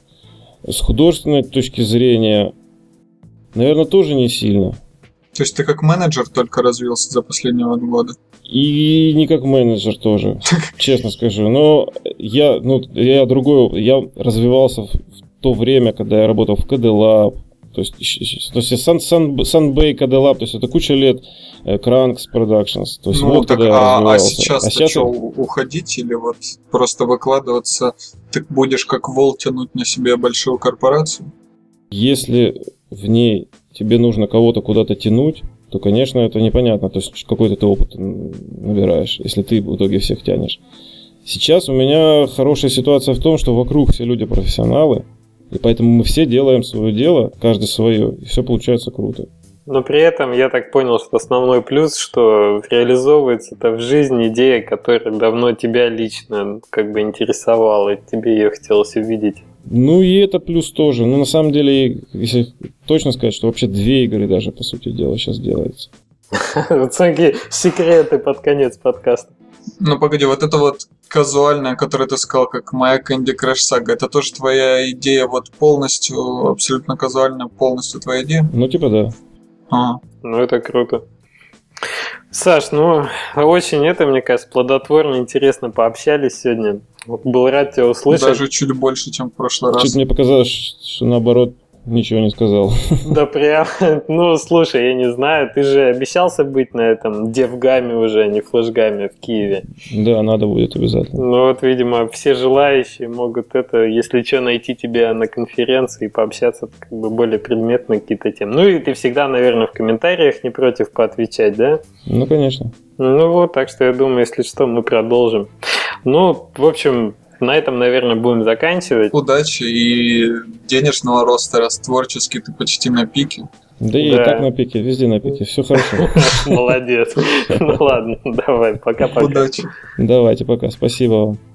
С художественной точки зрения, наверное, тоже не сильно. То есть ты как менеджер только развился за последние 2 года? И не как менеджер тоже, честно скажу. Но я другой, я развивался в то время, когда я работал в К-Д Лаб, то есть Санбэй, К-Д Лаб, то есть это куча лет, Кранк Productions. То есть ну, вот так, когда я развивался. А сейчас что, уходить или вот просто выкладываться? Ты будешь как вол тянуть на себе большую корпорацию? Если в ней тебе нужно кого-то куда-то тянуть, то, конечно, это непонятно. То есть какой-то ты опыт набираешь, если ты в итоге всех тянешь. Сейчас у меня хорошая ситуация в том, что вокруг все люди профессионалы, и поэтому мы все делаем свое дело, каждый свое, и все получается круто. Но при этом я так понял, что основной плюс, что реализовывается-то в жизни идея, которая давно тебя лично как бы интересовала, и тебе ее хотелось увидеть. Ну и это плюс тоже. Но на самом деле, если точно сказать, что вообще 2 игры даже, по сути дела, сейчас делается. Такие секреты под конец подкаста. Ну погоди, вот это вот казуальное, которое ты сказал, как моя Candy Crush Saga, это тоже твоя идея, вот полностью, абсолютно казуальная, полностью твоя идея? Ну типа да. Ну это круто. Саш, ну очень это, мне кажется, плодотворно, интересно пообщались сегодня. Вот был рад тебя услышать. Даже чуть больше, чем в прошлый раз. Чуть мне показалось, что наоборот ничего не сказал. Да прям, ну слушай, я не знаю, ты же обещался быть на этом девгаме уже, а не флэшгаме в Киеве. Да, надо будет обязательно. Ну вот, видимо, все желающие могут это, если что, найти тебя на конференции и пообщаться как бы более предметно какие-то темы. Ну и ты всегда, наверное, в комментариях не против поотвечать, да? Ну конечно. Ну вот, так что я думаю, если что, мы продолжим. Ну, в общем, на этом, наверное, будем заканчивать. Удачи и денежного роста, раз творчески ты почти на пике. Да и так на пике, везде на пике, все хорошо. Молодец. Ну ладно, давай, пока-пока. Удачи. Давайте, пока, спасибо вам.